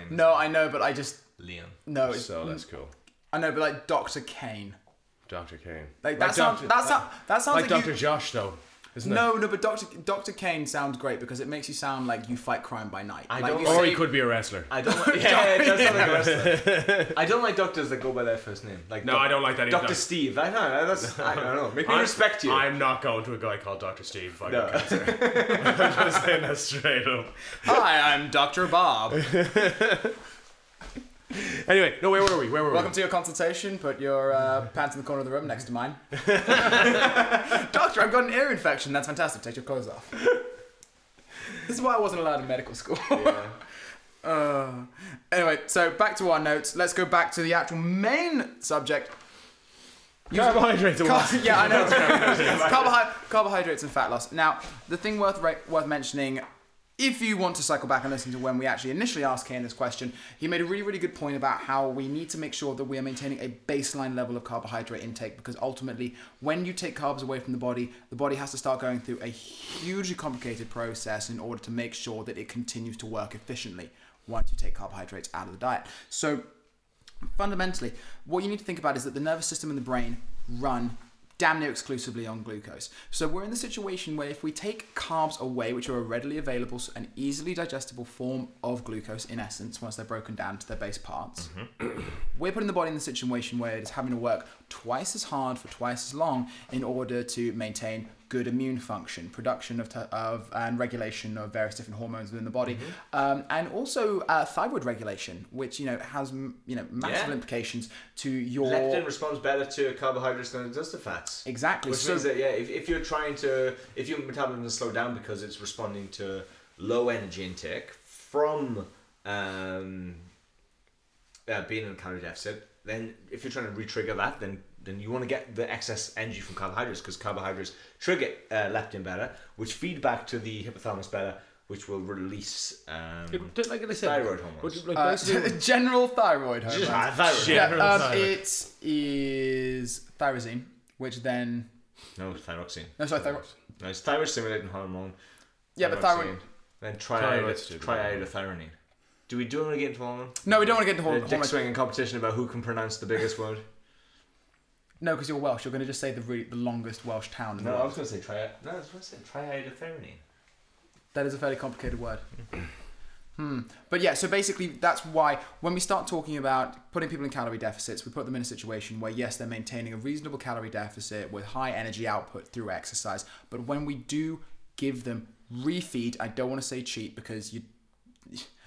no, I know, but I just Liam. No, so that's cool. I know, but like Dr. Kain. Dr. Kain. That sounds like Dr. Josh, though. Isn't no, but Dr. Kain sounds great because it makes you sound like you fight crime by night. He could be a wrestler. I don't like wrestler. I don't like doctors that go by their first name. Like I don't like that either. Dr. Steve. I don't know. Make me respect you. I'm not going to a guy called Dr. Steve if I get cancer. I'm just saying that straight up. Hi, I'm Dr. Bob. Anyway, where were we? Welcome to your consultation. Put your pants in the corner of the room next to mine. Doctor, I've got an ear infection. That's fantastic. Take your clothes off. This is why I wasn't allowed in medical school. Yeah. Anyway, so back to our notes. Let's go back to the actual main subject. Carbohydrates. Yeah, I know. Carbohydrates and fat loss. Now, the thing worth mentioning... If you want to cycle back and listen to when we actually initially asked Kain this question, he made a really, really good point about how we need to make sure that we are maintaining a baseline level of carbohydrate intake, because ultimately, when you take carbs away from the body has to start going through a hugely complicated process in order to make sure that it continues to work efficiently once you take carbohydrates out of the diet. So fundamentally, what you need to think about is that the nervous system and the brain run damn near exclusively on glucose. So we're in the situation where if we take carbs away, which are a readily available and easily digestible form of glucose in essence, once they're broken down to their base parts, we're putting the body in the situation where it is having to work twice as hard for twice as long in order to maintain good immune function, production of and regulation of various different hormones within the body, and also thyroid regulation, which has massive implications to your leptin responds better to carbohydrates than it does to fats. Exactly, which means that if your metabolism is slowed down because it's responding to low energy intake from being in a calorie deficit, then if you're trying to re-trigger that, then you want to get the excess energy from carbohydrates, because carbohydrates trigger leptin better, which feed back to the hypothalamus better, which will release thyroid hormones. General thyroid hormones. It is thyroxine, which then... No, thyroxine. No, sorry, thyroxine. No, it's thyroid-stimulating hormone. Yeah, but thyroid... Then triiodothyronine. Do we want to get into hormone? No, we don't want to get into hormone. Dick swinging competition about who can pronounce the biggest word. No, because you're Welsh. You're going to just say the longest Welsh town in the world. No, I was going to say triiodothyronine. That is a fairly complicated word. But yeah, so basically that's why when we start talking about putting people in calorie deficits, we put them in a situation where, yes, they're maintaining a reasonable calorie deficit with high energy output through exercise. But when we do give them refeed, I don't want to say cheat because you...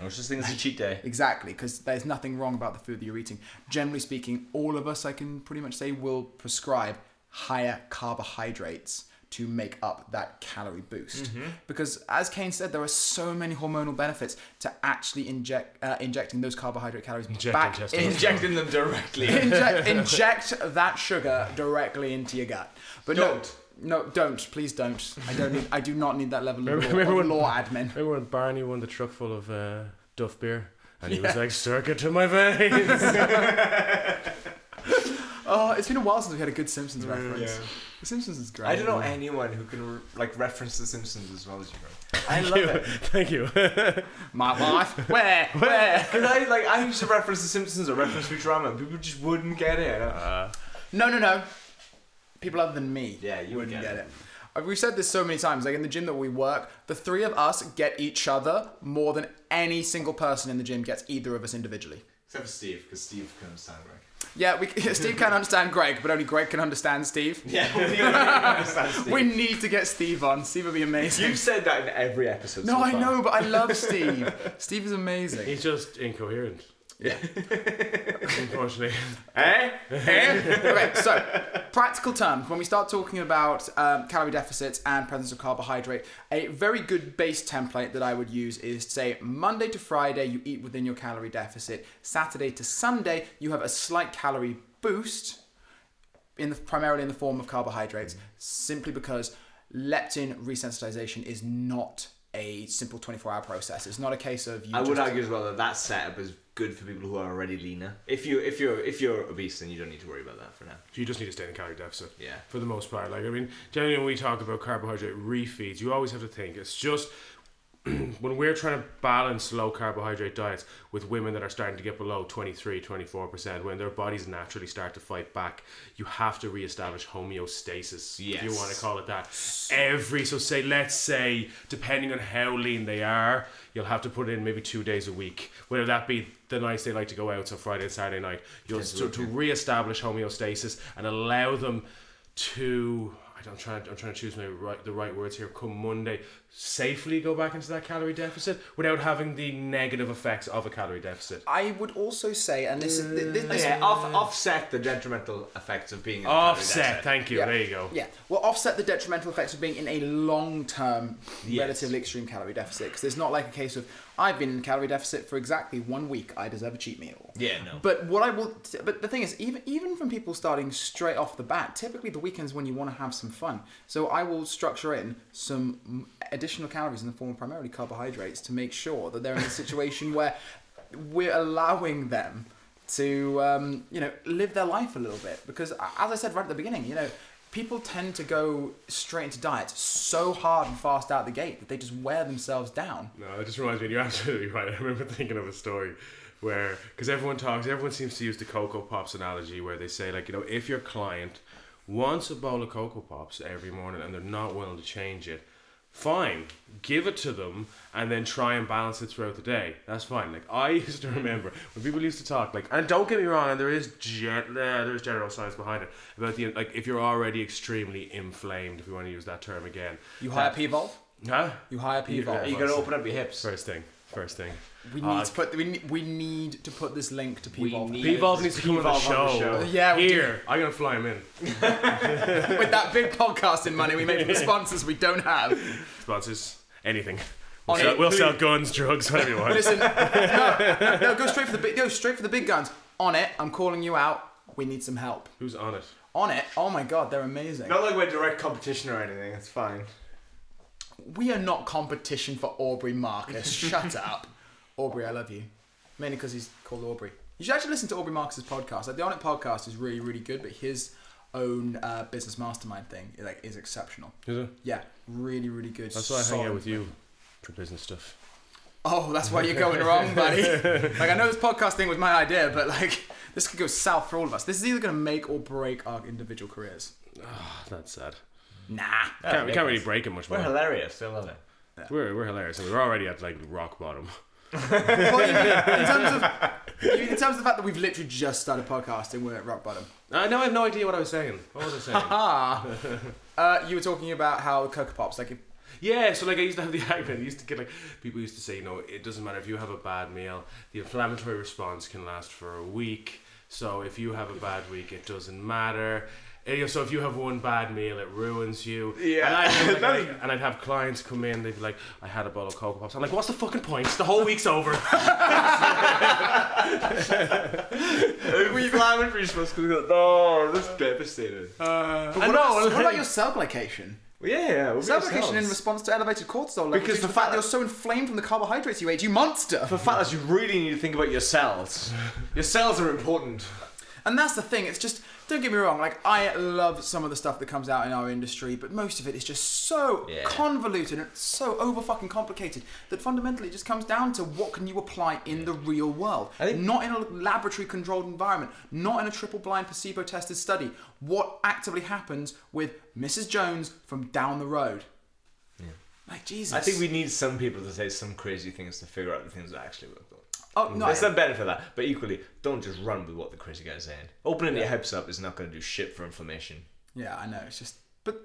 I was just thinking it's a cheat day. Exactly, because there's nothing wrong about the food that you're eating. Generally speaking, all of us, I can pretty much say, will prescribe higher carbohydrates to make up that calorie boost. Because as Kain said, there are so many hormonal benefits to actually injecting those carbohydrate calories back. Injecting them directly. Inject that sugar directly into your gut. But don't. No, don't. Please don't. I do not need that level of law admin. Remember when Barney won the truck full of Duff beer? And he was like, circuit to my veins. Oh, it's been a while since we had a good Simpsons reference. Yeah. The Simpsons is great. I don't know anyone who can reference The Simpsons as well as you, bro. I love it. Thank you. My wife. Where? Because I used to reference The Simpsons or reference Futurama, and people just wouldn't get it. No. People other than me. Yeah, you wouldn't get it. We've said this so many times. Like in the gym that we work, the three of us get each other more than any single person in the gym gets either of us individually. Except for Steve, because Steve can understand Greg. Yeah, Steve can understand Greg, but only Greg can understand Steve. Yeah, we can understand Steve. We need to get Steve on. Steve would be amazing. You've said that in every episode. No, so I know, but I love Steve. Steve is amazing. He's just incoherent. Yeah. Unfortunately. Okay, so practical terms. When we start talking about calorie deficits and presence of carbohydrate, a very good base template that I would use is, say, Monday to Friday you eat within your calorie deficit. Saturday to Sunday you have a slight calorie boost, primarily in the form of carbohydrates, simply because leptin resensitization is not a simple 24-hour process. It's not a case of you. I would argue as well that setup is good for people who are already leaner. If you're obese, then you don't need to worry about that for now. So you just need to stay in a calorie deficit. Yeah. For the most part, generally when we talk about carbohydrate refeeds, you always have to think it's just when we're trying to balance low carbohydrate diets with women that are starting to get below 23, 24%, when their bodies naturally start to fight back, you have to reestablish homeostasis, if you want to call it that. Let's say, depending on how lean they are, you'll have to put in maybe 2 days a week, whether that be the nights they like to go out, so Friday and Saturday night, to reestablish homeostasis and allow them to, I'm trying to choose the right words here, come Monday, safely go back into that calorie deficit without having the negative effects of a calorie deficit. I would also say, and offset the detrimental effects of being in a calorie deficit. Thank you, there you go. Yeah, well, offset the detrimental effects of being in a long-term, relatively extreme calorie deficit, because there's not like a case of, I've been in a calorie deficit for exactly 1 week, I deserve a cheat meal. Yeah, no. But the thing is, even from people starting straight off the bat, typically the weekend's when you want to have some fun. So I will structure in some additional calories in the form of primarily carbohydrates to make sure that they're in a situation where we're allowing them to live their life a little bit, because as I said right at the beginning, people tend to go straight into diets so hard and fast out the gate that they just wear themselves down. No, it just reminds me, you're absolutely right. I remember thinking of a story where, because everyone seems to use the Cocoa Pops analogy, where they say if your client wants a bowl of Cocoa Pops every morning and they're not willing to change it, fine, give it to them and then try and balance it throughout the day. That's fine. I used to remember when people used to talk, and don't get me wrong, and there is general science behind it, about the, if you're already extremely inflamed, if you want to use that term again. You hire P-Volv? Huh? You hire P-Volv. You gotta open up your hips. First thing. We need to put this link to P-Volv. P-Volv needs to come on the show. Yeah, here. I'm gonna fly him in. With that big podcasting money we make from the sponsors we don't have. Sponsors? Anything. We'll sell guns, drugs, whatever you want. Listen, no, go straight for the big guns. On it, I'm calling you out. We need some help. Who's on it? On it? Oh my god, they're amazing. Not like we're direct competition or anything, it's fine. We are not competition for Aubrey Marcus. Shut up. Aubrey, I love you. Mainly because he's called Aubrey. You should actually listen to Aubrey Marcus's podcast. The On It podcast is really, really good, but his own business mastermind thing is exceptional. Is it? Yeah. Really, really good. That's why I hang out with you for business stuff. Oh, that's why you're going wrong, buddy. I know this podcast thing was my idea, but this could go south for all of us. This is either going to make or break our individual careers. Oh, that's sad. Nah. We can't really break it much more. We're hilarious. I love it. Yeah. We're hilarious. We're already at rock bottom. In terms of the fact that we've literally just started podcasting, we're at rock bottom. No, I have no idea what I was saying. What was I saying? You were talking about how Cocoa Pops, yeah, so I used to have the argument. I used to get people used to say, it doesn't matter if you have a bad meal, the inflammatory response can last for a week. So if you have a bad week, it doesn't matter. So if you have one bad meal, it ruins you. Yeah. And I'd have clients come in, they'd be like, I had a bowl of Cocoa Pops. I'm like, what's the fucking point? The whole week's over. Inflammatory response. No, that's devastating. What about your cell glycation? Yeah, cell glycation in response to elevated cortisol levels. Because the fact that you're so inflamed from the carbohydrates you ate, you monster. For fat loss, you really need to think about your cells. Your cells are important. And that's the thing, it's just... Don't get me wrong, like, I love some of the stuff that comes out in our industry, but most of it is just so convoluted and so over-fucking complicated that fundamentally it just comes down to what can you apply in the real world. I think not in a laboratory-controlled environment, not in a triple-blind placebo-tested study. What actively happens with Mrs. Jones from down the road? Yeah. Like, Jesus. I think we need some people to say some crazy things to figure out the things that actually work. Oh no! There's some benefit for that, but equally, don't just run with what the crazy guy's saying. Opening your hips up is not going to do shit for inflammation. Yeah, I know. It's just, but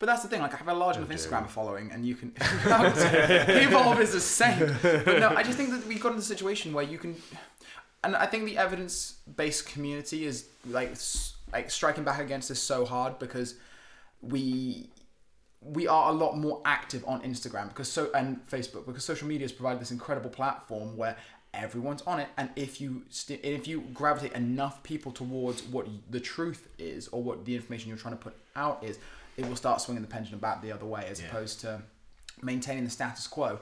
that's the thing. Like, I have a large enough Instagram following, and you can P-Volv is the same. But no, I just think that we've got into a situation where you can, and I think the evidence-based community is like striking back against this so hard because we are a lot more active on Instagram and Facebook because social media has provided this incredible platform where everyone's on it, and if you gravitate enough people towards what the truth is or what the information you're trying to put out is, it will start swinging the pendulum back the other way as opposed to maintaining the status quo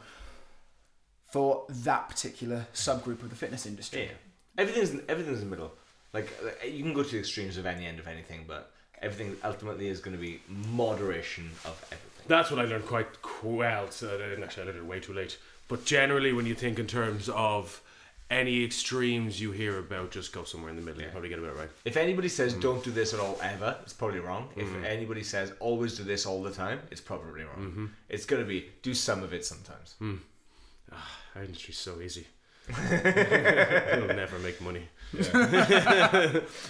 for that particular subgroup of the fitness industry. Everything's in the middle. Like, you can go to the extremes of any end of anything, but everything ultimately is going to be moderation of everything. That's what I learned quite well, so I learned it way too late. But generally, when you think in terms of any extremes you hear about, just go somewhere in the middle. You probably get about right. If anybody says don't do this at all ever, it's probably wrong. If anybody says always do this all the time, it's probably wrong. It's going to be do some of it sometimes. Our industry's so easy. It'll never make money. If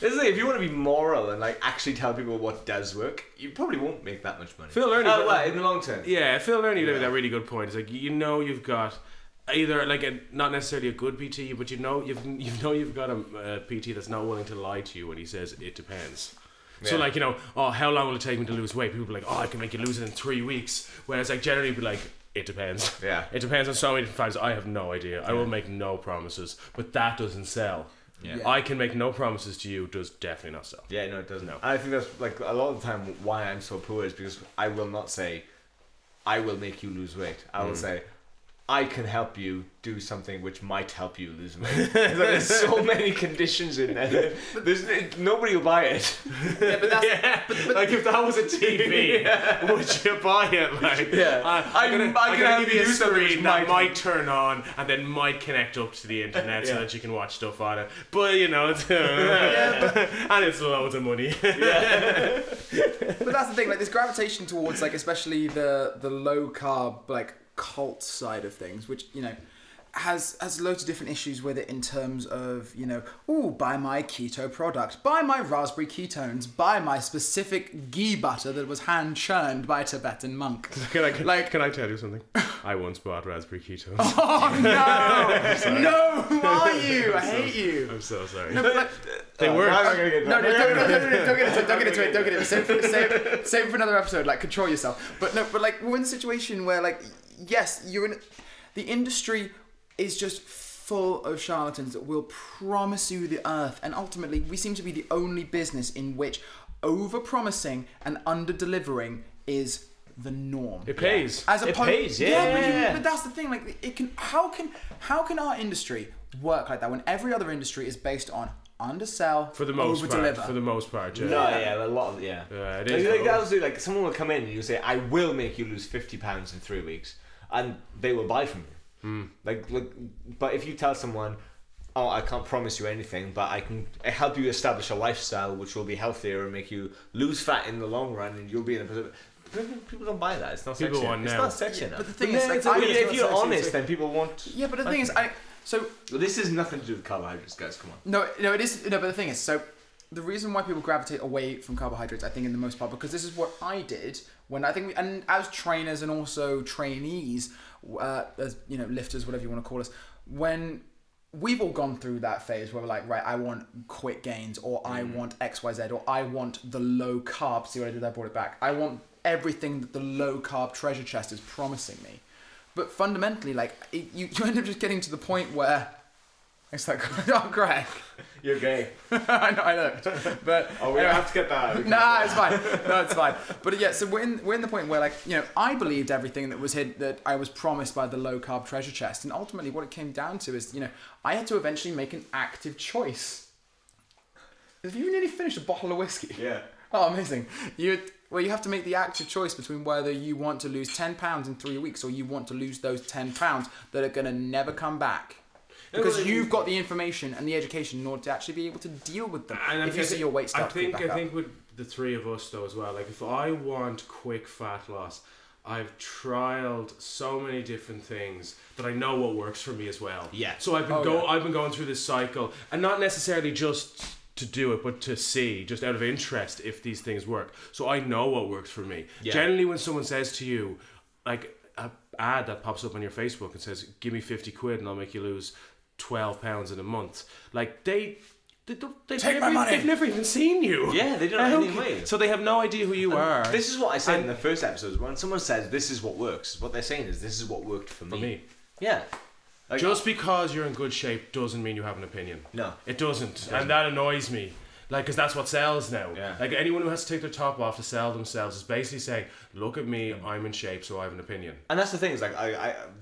you want to be moral and like actually tell people what does work, you probably won't make that much money. Phil Ernie, in the long term. Yeah, Phil Ernie made that really good point. It's like, you know, you've got either like not necessarily a good PT, but you know you've got a PT that's not willing to lie to you when he says it depends. Yeah. So like, you know, how long will it take me to lose weight? People be like, I can make you lose it in 3 weeks. Whereas like generally be like, it depends. Yeah. It depends on so many factors. I have no idea. I will make no promises. But that doesn't sell. Yeah. I can make no promises to you does definitely not sell. Yeah, no, it doesn't. No. I think that's like a lot of the time why I'm so poor is because I will not say, I will make you lose weight. I will say, I can help you do something which might help you lose weight. There's so many conditions in there. Nobody will buy it. Yeah, but that's... Yeah. But like, if that was a TV, would you buy it? Like, I'm going to give you a screen that might turn on and then might connect up to the internet so that you can watch stuff on it. But, you know, it's... and it's loads of money. But that's the thing, like, this gravitation towards, like, especially the low-carb, like, cult side of things, which, you know, has loads of different issues with it in terms of, you know, buy my keto product, buy my raspberry ketones, buy my specific ghee butter that was hand churned by a Tibetan monk. Can I tell you something? I once bought raspberry ketones. Oh no! No, who are you? I hate you. I'm so sorry. No, but like, they were. No, don't get into it. Don't get into it. Save it for another episode. Like, control yourself. But no, but like, we're in a situation where, like, yes, you're in the industry. Is just full of charlatans that will promise you the earth, and ultimately we seem to be the only business in which over-promising and under-delivering is the norm. It pays. But that's the thing. Like, it can. How can our industry work like that when every other industry is based on undersell, over-deliver? For the most part, a lot. It is. Like, that was like someone will come in and you say, "I will make you lose 50 pounds in 3 weeks," and they will buy from you. Like, but if you tell someone, I can't promise you anything, but I can help you establish a lifestyle which will be healthier and make you lose fat in the long run, and you'll be in a position. People don't buy that. It's not sexy. It's not sexy enough. But the thing is, like, if you're honest, then people won't. Yeah, but the thing is, this is nothing to do with carbohydrates, guys. Come on. No, it is. No, but the thing is, so the reason why people gravitate away from carbohydrates, I think, in the most part, because this is what I did when I think, and as trainers and also trainees. As you know, lifters, whatever you want to call us, when we've all gone through that phase where we're like, right, I want quick gains, or I want XYZ, or I want the low carb. See what I did? I brought it back. I want everything that the low carb treasure chest is promising me. But fundamentally, like, you end up just getting to the point where it's like, oh, Greg, you're gay. I know. But we don't have to get that. It's fine. But yeah, so we're in the point where, like, you know, I believed everything that was that I was promised by the low carb treasure chest, and ultimately what it came down to is, you know, I had to eventually make an active choice. Have you nearly finished a bottle of whiskey? Yeah. Oh, amazing. You have to make the active choice between whether you want to lose 10 pounds in 3 weeks or you want to lose those 10 pounds that are going to never come back. Because you've got the information and the education in order to actually be able to deal with them. And if you see your weight start to go back up. I think with the three of us though as well, like if I want quick fat loss, I've trialed so many different things that I know what works for me as well. Yeah. So I've been going through this cycle, and not necessarily just to do it, but to see, just out of interest, if these things work. So I know what works for me. Yeah. Generally, when someone says to you, like an ad that pops up on your Facebook and says, "Give me 50 quid and I'll make you lose 12 pounds in a month," like they've never even seen you. Yeah, they don't know anyway. So they have no idea who you are. This is what I said in the first episode. When someone says this is what works, what they're saying is this is what worked for me. Yeah. Like, just because you're in good shape doesn't mean you have an opinion. No. It doesn't. And that annoys me. Like, because that's what sells now. Yeah. Like, anyone who has to take their top off to sell themselves is basically saying, look at me, I'm in shape, so I have an opinion. And that's the thing, is like,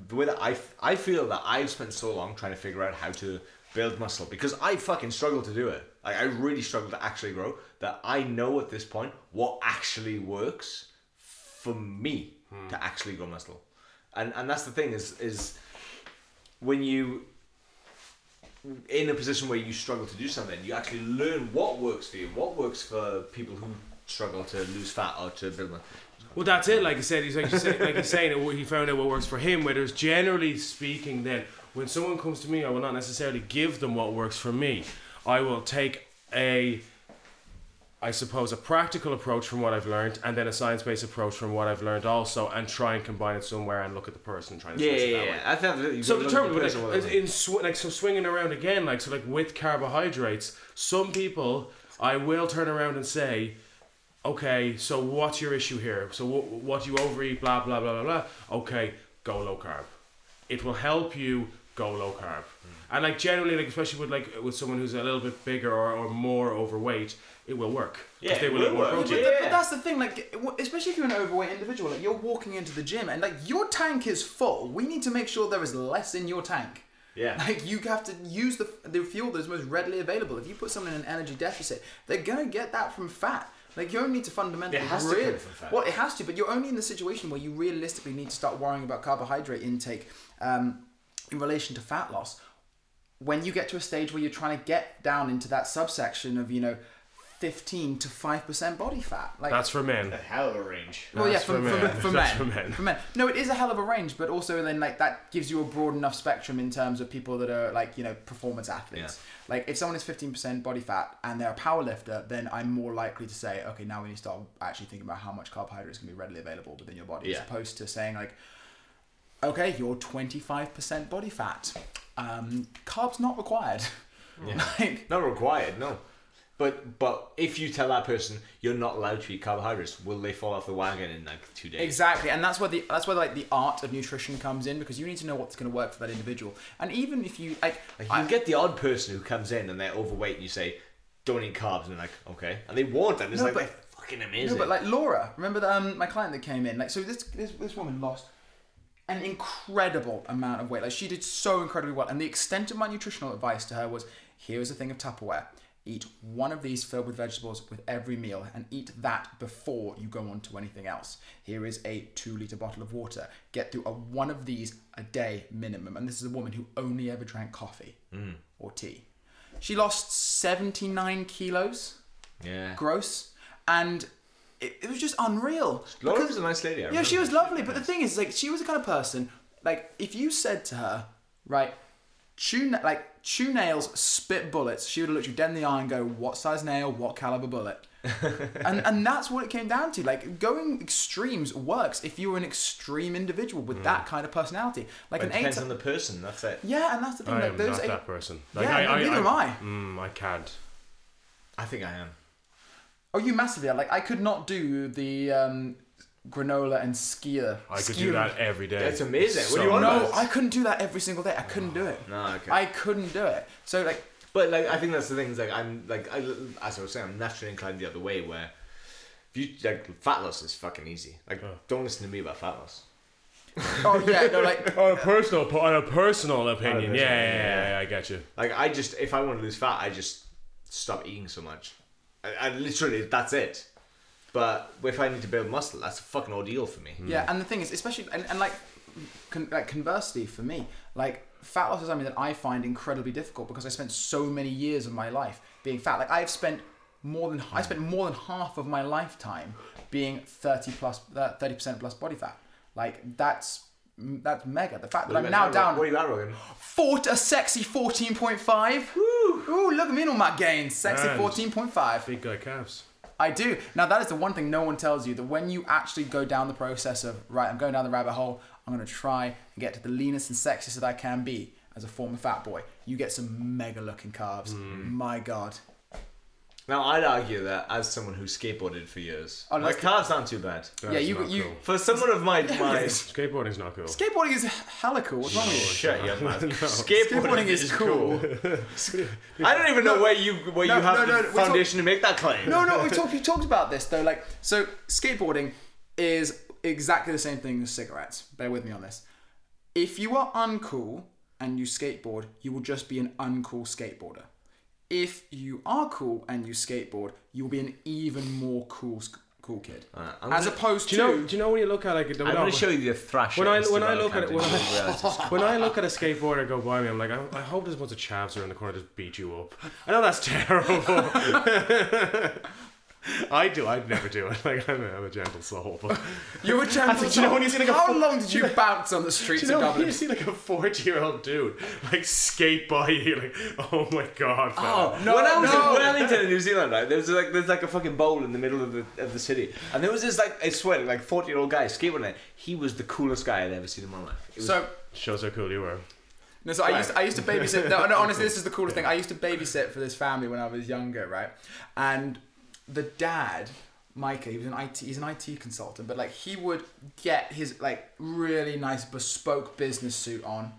the way that I feel that I've spent so long trying to figure out how to build muscle, because I fucking struggle to do it. Like, I really struggle to actually grow, that I know at this point what actually works for me to actually grow muscle. And that's the thing, is when you in a position where you struggle to do something, you actually learn what works for you, what works for people who struggle to lose fat or to build muscle. Well, that's it. Like I said, he's saying he found out what works for him. Whereas generally speaking, then when someone comes to me, I will not necessarily give them what works for me. I will take a practical approach from what I've learned, and then a science-based approach from what I've learned also, and try and combine it somewhere and look at the person trying to switch it that way. Yeah, yeah. So the term, swinging around again, with carbohydrates, some people I will turn around and say, okay, so what's your issue here? So what you overeat, blah, blah, blah, blah, blah. Okay, go low carb. It will help you go low carb. And generally, especially with someone who's a little bit bigger or more overweight, it will work. Yeah, they will eat more protein. But that's the thing, especially if you're an overweight individual, you're walking into the gym and your tank is full. We need to make sure there is less in your tank. Yeah. You have to use the fuel that's most readily available. If you put someone in an energy deficit, they're going to get that from fat. You only need to fundamentally... It has to come from fat. Well, it has to, but you're only in the situation where you realistically need to start worrying about carbohydrate intake in relation to fat loss. When you get to a stage where you're trying to get down into that subsection of, 15 to 5% body fat. That's for men. A hell of a range. Well, that's for men. No, it is a hell of a range, but also then that gives you a broad enough spectrum in terms of people that are performance athletes. Yeah. If someone is 15% body fat and they're a power lifter, then I'm more likely to say, okay, now we need to start actually thinking about how much carbohydrates can be readily available within your body, as opposed to saying okay, you're 25% body fat. Carbs not required. Yeah. Not required, no. But if you tell that person you're not allowed to eat carbohydrates, will they fall off the wagon in 2 days? Exactly, and that's where the art of nutrition comes in, because you need to know what's going to work for that individual. And even if you you get the odd person who comes in and they're overweight, and you say don't eat carbs, and they're okay, and they want them. They're fucking amazing. No, but Laura, remember that, my client that came in, this woman lost an incredible amount of weight. She did so incredibly well, and the extent of my nutritional advice to her was, here's a thing of Tupperware. Eat one of these filled with vegetables with every meal, and eat that before you go on to anything else. Here is a 2-litre bottle of water. Get through one of these a day minimum. And this is a woman who only ever drank coffee or tea. She lost 79 kilos. Yeah. Gross. And it was just unreal. Laura was a nice lady. Yeah, she was lovely. But the thing is, she was the kind of person, if you said to her, right, chew nails, spit bullets, she would have looked you dead in the eye and go, what size nail, what caliber bullet? and that's what it came down to. Going extremes works if you're an extreme individual with that kind of personality. It depends on the person, that's it. Yeah, and that's the thing. I am not that person. Neither am I. I can't. I think I am. Oh, you massively are. I could not do the... granola and skier. I could do that every day. That's amazing. What do you want? No, I couldn't do that every single day. I couldn't do it. No, okay. I couldn't do it. So I think that's the thing. Is as I was saying, I'm naturally inclined the other way. Where if you fat loss is fucking easy. Don't listen to me about fat loss. Oh yeah, no. On a personal opinion. Yeah, I get you. I just if I want to lose fat, I just stop eating so much. I literally, that's it. But if I need to build muscle, that's a fucking ordeal for me. Yeah, and the thing is, especially, and conversely for me, like, fat loss is something that I find incredibly difficult because I spent so many years of my life being fat. Like, I spent more than half of my lifetime being 30% plus body fat. Like, that's mega. The fact that I'm now down... What are you at, Rogan? A sexy 14.5. Woo! Ooh, look at me and all my gains. Sexy 14.5. Big guy calves. I do. Now, that is the one thing no one tells you, that when you actually go down the process of, right, I'm going down the rabbit hole, I'm going to try and get to the leanest and sexiest that I can be as a former fat boy, you get some mega looking calves. My God. Now, I'd argue that as someone who skateboarded for years, my calves aren't too bad. That's you cool. For someone of my skateboarding's not cool. Skateboarding is hella cool. What's wrong with you? Shut your mouth. Skateboarding is cool. I don't even know where you have the foundation to make that claim. No, we talked about this though. Like, so skateboarding is exactly the same thing as cigarettes. Bear with me on this. If you are uncool and you skateboard, you will just be an uncool skateboarder. If you are cool and you skateboard, you'll be an even more cool kid. As opposed to... Do you know when you look at... like? I'm going to show you the thrash. When I look at a skateboarder go by me, I'm like, I hope there's a bunch of chavs around the corner to beat you up. I know that's terrible. I'd never do it. Like, I'm a gentle soul. But you're a gentle soul. You know, when you see like how long did you bounce on the streets of Dublin? You see like a 40-year-old dude like skate by you, like, oh my God. Man. Oh no! When I was in Wellington, in New Zealand, right, there's like a fucking bowl in the middle of the city, and there was this like, I swear, like 40-year-old guy skateboarding. And he was the coolest guy I'd ever seen in my life. Shows how cool you were. No, so right. I used to babysit. No, honestly, this is the coolest thing. I used to babysit for this family when I was younger, right, and. The dad, Micah, he's an IT consultant, but like he would get his like really nice bespoke business suit on,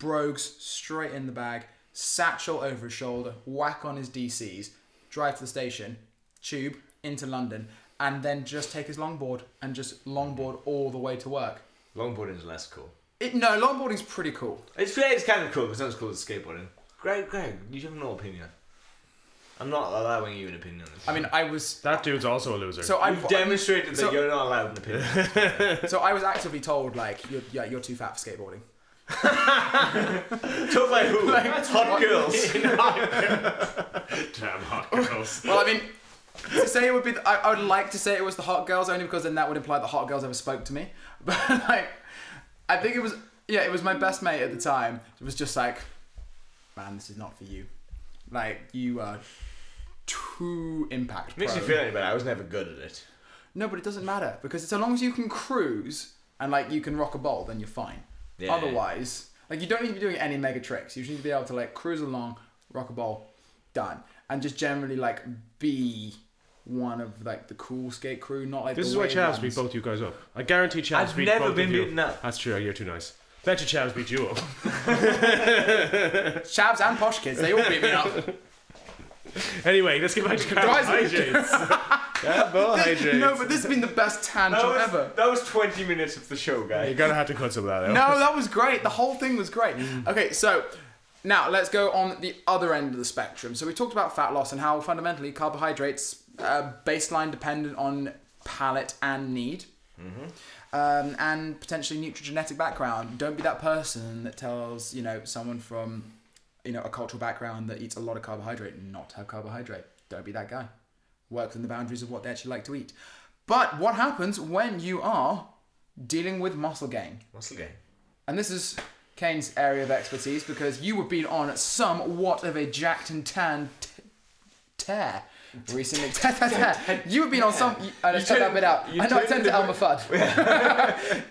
brogues straight in the bag, satchel over his shoulder, whack on his DCs, drive to the station, tube into London, and then just take his longboard and just longboard all the way to work. Longboarding is less cool. No, longboarding's pretty cool. It's kind of cool, but it's not as cool as skateboarding. Greg, you have no opinion. I'm not allowing you an opinion. I mean, I was... That dude's also a loser. So I've demonstrated that you're not allowed an opinion. So I was actively told, like, you're too fat for skateboarding. Told by who? Like, hot girls. Damn hot girls. Well, I mean, to say it would be... I would like to say it was the hot girls, only because then that would imply the hot girls ever spoke to me. But, like, I think it was... Yeah, it was my best mate at the time. It was just like, man, this is not for you. Like, you are... too impact. Makes you feel any better. I was never good at it. No, but it doesn't matter because so long as you can cruise and like you can rock a bowl, then you're fine. Yeah. Otherwise, like you don't need to be doing any mega tricks. You just need to be able to like cruise along, rock a bowl, done, and just generally like be one of like the cool skate crew. Not like this is why Chavs beat both you guys up. I guarantee Chavs beat both of you. I've never been beaten up. That's true. You're too nice. Bet you Chavs beat you up. Chavs and posh kids, they all beat me up. Anyway, let's get back to carbohydrates. Carbohydrates. No, but this has been the best tangent ever. That was 20 minutes of the show, guys. You're going to have to cut some of that out. No, that was great. The whole thing was great. Okay, so now let's go on the other end of the spectrum. So we talked about fat loss and how fundamentally carbohydrates are baseline dependent on palate and need. Mm-hmm. And potentially nutrigenetic background. Don't be that person that tells, you know, someone from... you know, a cultural background that eats a lot of carbohydrate, not have carbohydrate. Don't be that guy. Work within the boundaries of what they actually like to eat. But what happens when you are dealing with muscle gain? Muscle gain. And this is Kane's area of expertise because you have been on somewhat of a jacked and tan tear recently. You have been on some... I just cut that bit out. I know I tend to Elmer Fudd.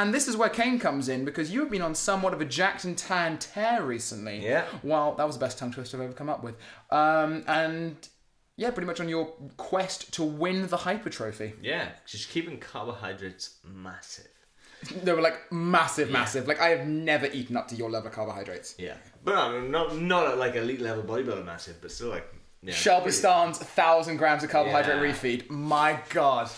And this is where Kane comes in because you have been on somewhat of a jacked and tan tear recently. Yeah. Well, that was the best tongue twist I've ever come up with. And yeah, pretty much on your quest to win the hypertrophy. Yeah, just keeping carbohydrates massive. They were like massive. Like I have never eaten up to your level of carbohydrates. Yeah, but not at like elite level bodybuilder massive, but still like. Yeah, Shelby Starns, 1,000 grams of carbohydrate refeed. My God.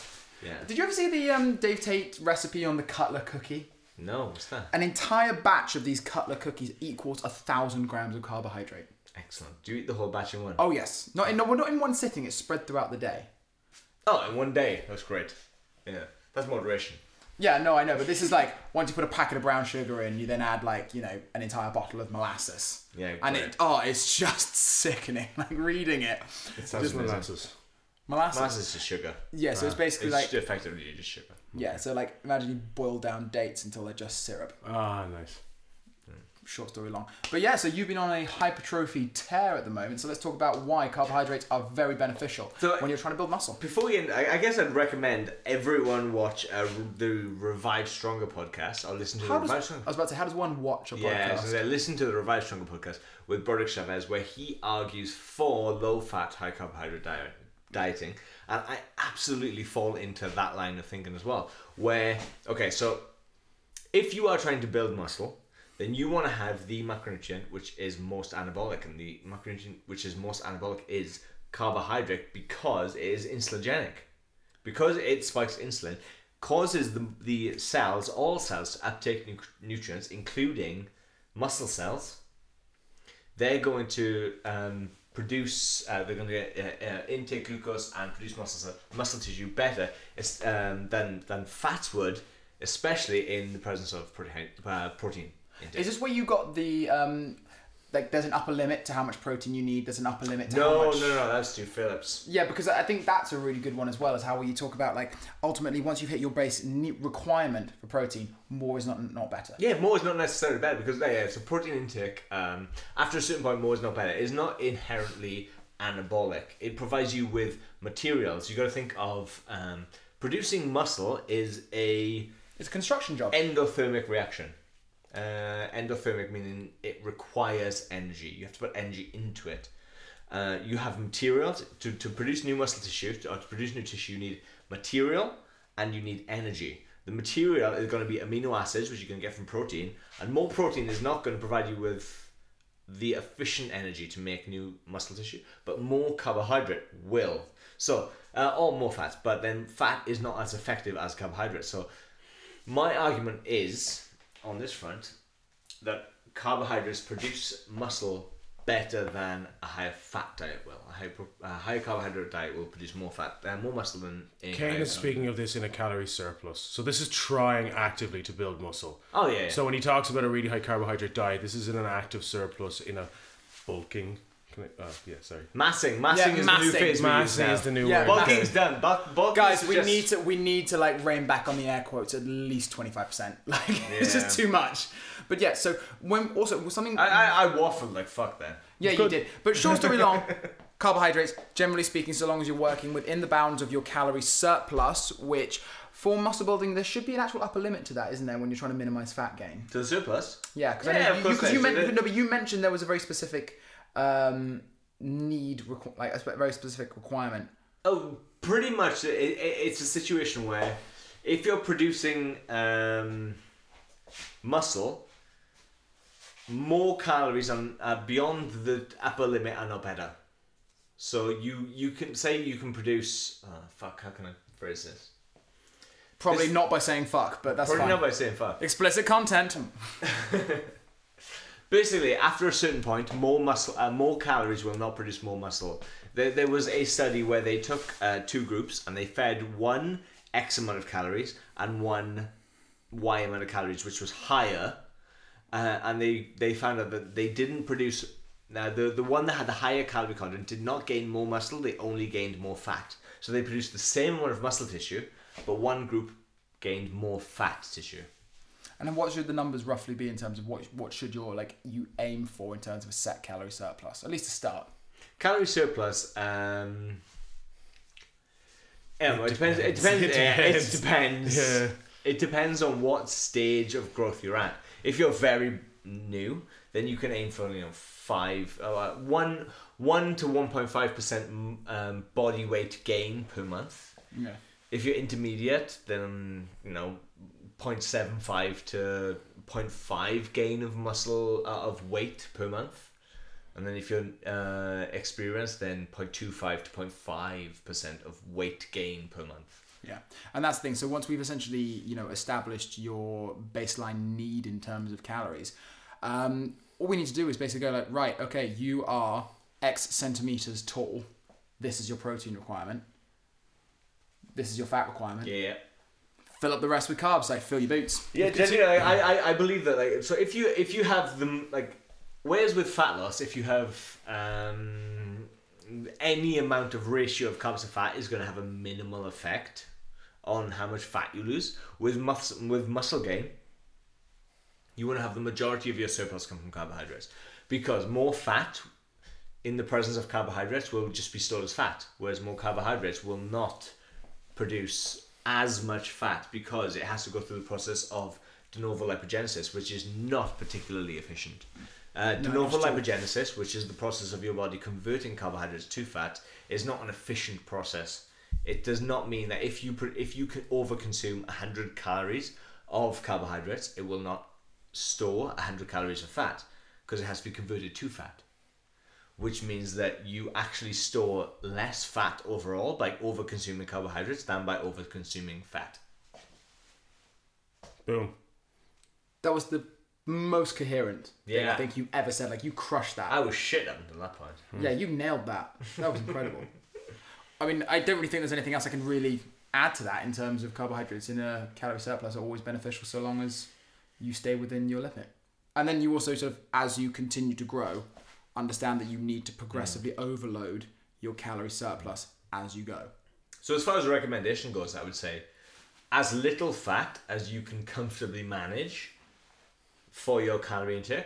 Yeah. Did you ever see the Dave Tate recipe on the Cutler cookie? No, what's that? An entire batch of these Cutler cookies equals 1,000 grams of carbohydrate. Excellent. Do you eat the whole batch in one? Oh, yes. Not in one sitting. It's spread throughout the day. Oh, in one day. That's great. Yeah. That's moderation. Yeah, no, I know. But this is like, once you put a packet of brown sugar in, you then add like, an entire bottle of molasses. Yeah, great. And it's just sickening. Like reading it. It sounds like molasses. Molasses is just sugar. Yeah, so it's basically it's effectively just sugar. Yeah, so like imagine you boil down dates until they're just syrup. Ah, nice. Short story long. But yeah, so you've been on a hypertrophy tear at the moment. So let's talk about why carbohydrates are very beneficial when you're trying to build muscle. Before we end, I guess I'd recommend everyone watch the Revive Stronger podcast. I'll listen to Revive Stronger. I was about to say, how does one watch a podcast? Yeah, so listen to the Revive Stronger podcast with Broderick Chavez, where he argues for low-fat, high-carbohydrate dieting. And I absolutely fall into that line of thinking as well. Where, okay, so if you are trying to build muscle, then you want to have the macronutrient which is most anabolic, and the macronutrient which is most anabolic is carbohydrate because it is insulinogenic. Because it spikes insulin, causes the cells, all cells, to uptake nutrients, including muscle cells. They're going to produce, they're going to get, intake glucose and produce muscle tissue better than fats would, especially in the presence of protein. Indeed. Is this where you got the there's an upper limit to how much protein you need? There's an upper limit to how much... No, that's Stuart Phillips. Yeah, because I think that's a really good one as well, is how you talk about ultimately once you've hit your base requirement for protein, more is not better. Yeah, more is not necessarily better because so protein intake after a certain point, more is not better. It's not inherently anabolic. It provides you with materials. You got to think of producing muscle is it's a construction job. Endothermic reaction. Endothermic meaning it requires energy. You have to put energy into it. You have materials to produce new muscle tissue, to produce new tissue. You need material and you need energy. The material is going to be amino acids, which you're going to get from protein, and more protein is not going to provide you with the efficient energy to make new muscle tissue, but more carbohydrate will. So or more fats, but then fat is not as effective as carbohydrate. So my argument is, on this front, that carbohydrates produce muscle better than a higher fat diet will. A higher carbohydrate diet will produce more fat, more muscle than... Kain is speaking of this in a calorie surplus. So this is trying actively to build muscle. Oh, yeah. So when he talks about a really high carbohydrate diet, this is in an active surplus, in a bulking... Massing is the new phase. Massing is the new word. Bulking's done. Guys, we need to rein back on the air quotes at least 25%. It's just too much. But yeah, so when also something I waffled like fuck then. Yeah, you did. But short story long, carbohydrates, generally speaking, so long as you're working within the bounds of your calorie surplus, which for muscle building, there should be an actual upper limit to that, isn't there, when you're trying to minimize fat gain? To the surplus? Yeah, because you mentioned there was a very specific a very specific requirement. Oh, pretty much. It's a situation where if you're producing muscle, more calories beyond the upper limit are not better. So you can say you can produce. How can I phrase this? Probably not by saying fuck, but that's probably fine. Not by saying fuck. Explicit content. Basically, after a certain point, more calories will not produce more muscle. There was a study where they took two groups and they fed one X amount of calories and one Y amount of calories, which was higher. And they found out that they didn't produce... Now, the one that had the higher calorie content did not gain more muscle, they only gained more fat. So they produced the same amount of muscle tissue, but one group gained more fat tissue. And then what should the numbers roughly be in terms of what should your you aim for in terms of a set calorie surplus, at least to start? Calorie surplus, It depends. Yeah. It depends on what stage of growth you're at. If you're very new, then you can aim for 1 to 1.5% body weight gain per month. Yeah. If you're intermediate, then 0.75 to 0.5 gain of muscle of weight per month, and then if you're experienced, then 0.25 to 0.5% of weight gain per month. Yeah, and that's the thing. So once we've essentially established your baseline need in terms of calories, all we need to do is basically go like, right, okay, you are X centimeters tall. This is your protein requirement. This is your fat requirement. Yeah. Fill up the rest with carbs. Like, fill your boots. Yeah, genuinely, I believe that. Like, so if you have them, like, whereas with fat loss, if you have any amount of ratio of carbs to fat is going to have a minimal effect on how much fat you lose. With muscle gain, you want to have the majority of your surplus come from carbohydrates, because more fat in the presence of carbohydrates will just be stored as fat, whereas more carbohydrates will not produce as much fat because it has to go through the process of de novo lipogenesis, which is not particularly efficient. De novo lipogenesis, which is the process of your body converting carbohydrates to fat, is not an efficient process. It does not mean that if you can overconsume 100 calories of carbohydrates, it will not store 100 calories of fat, because it has to be converted to fat, which means that you actually store less fat overall by over-consuming carbohydrates than by over-consuming fat. Boom. That was the most coherent thing I think you ever said. Like, you crushed that. I was shit up until that point. Yeah, you nailed that. That was incredible. I mean, I don't really think there's anything else I can really add to that in terms of carbohydrates in a calorie surplus are always beneficial so long as you stay within your limit. And then you also sort of, as you continue to grow, understand that you need to progressively overload your calorie surplus as you go. So as far as the recommendation goes, I would say as little fat as you can comfortably manage for your calorie intake.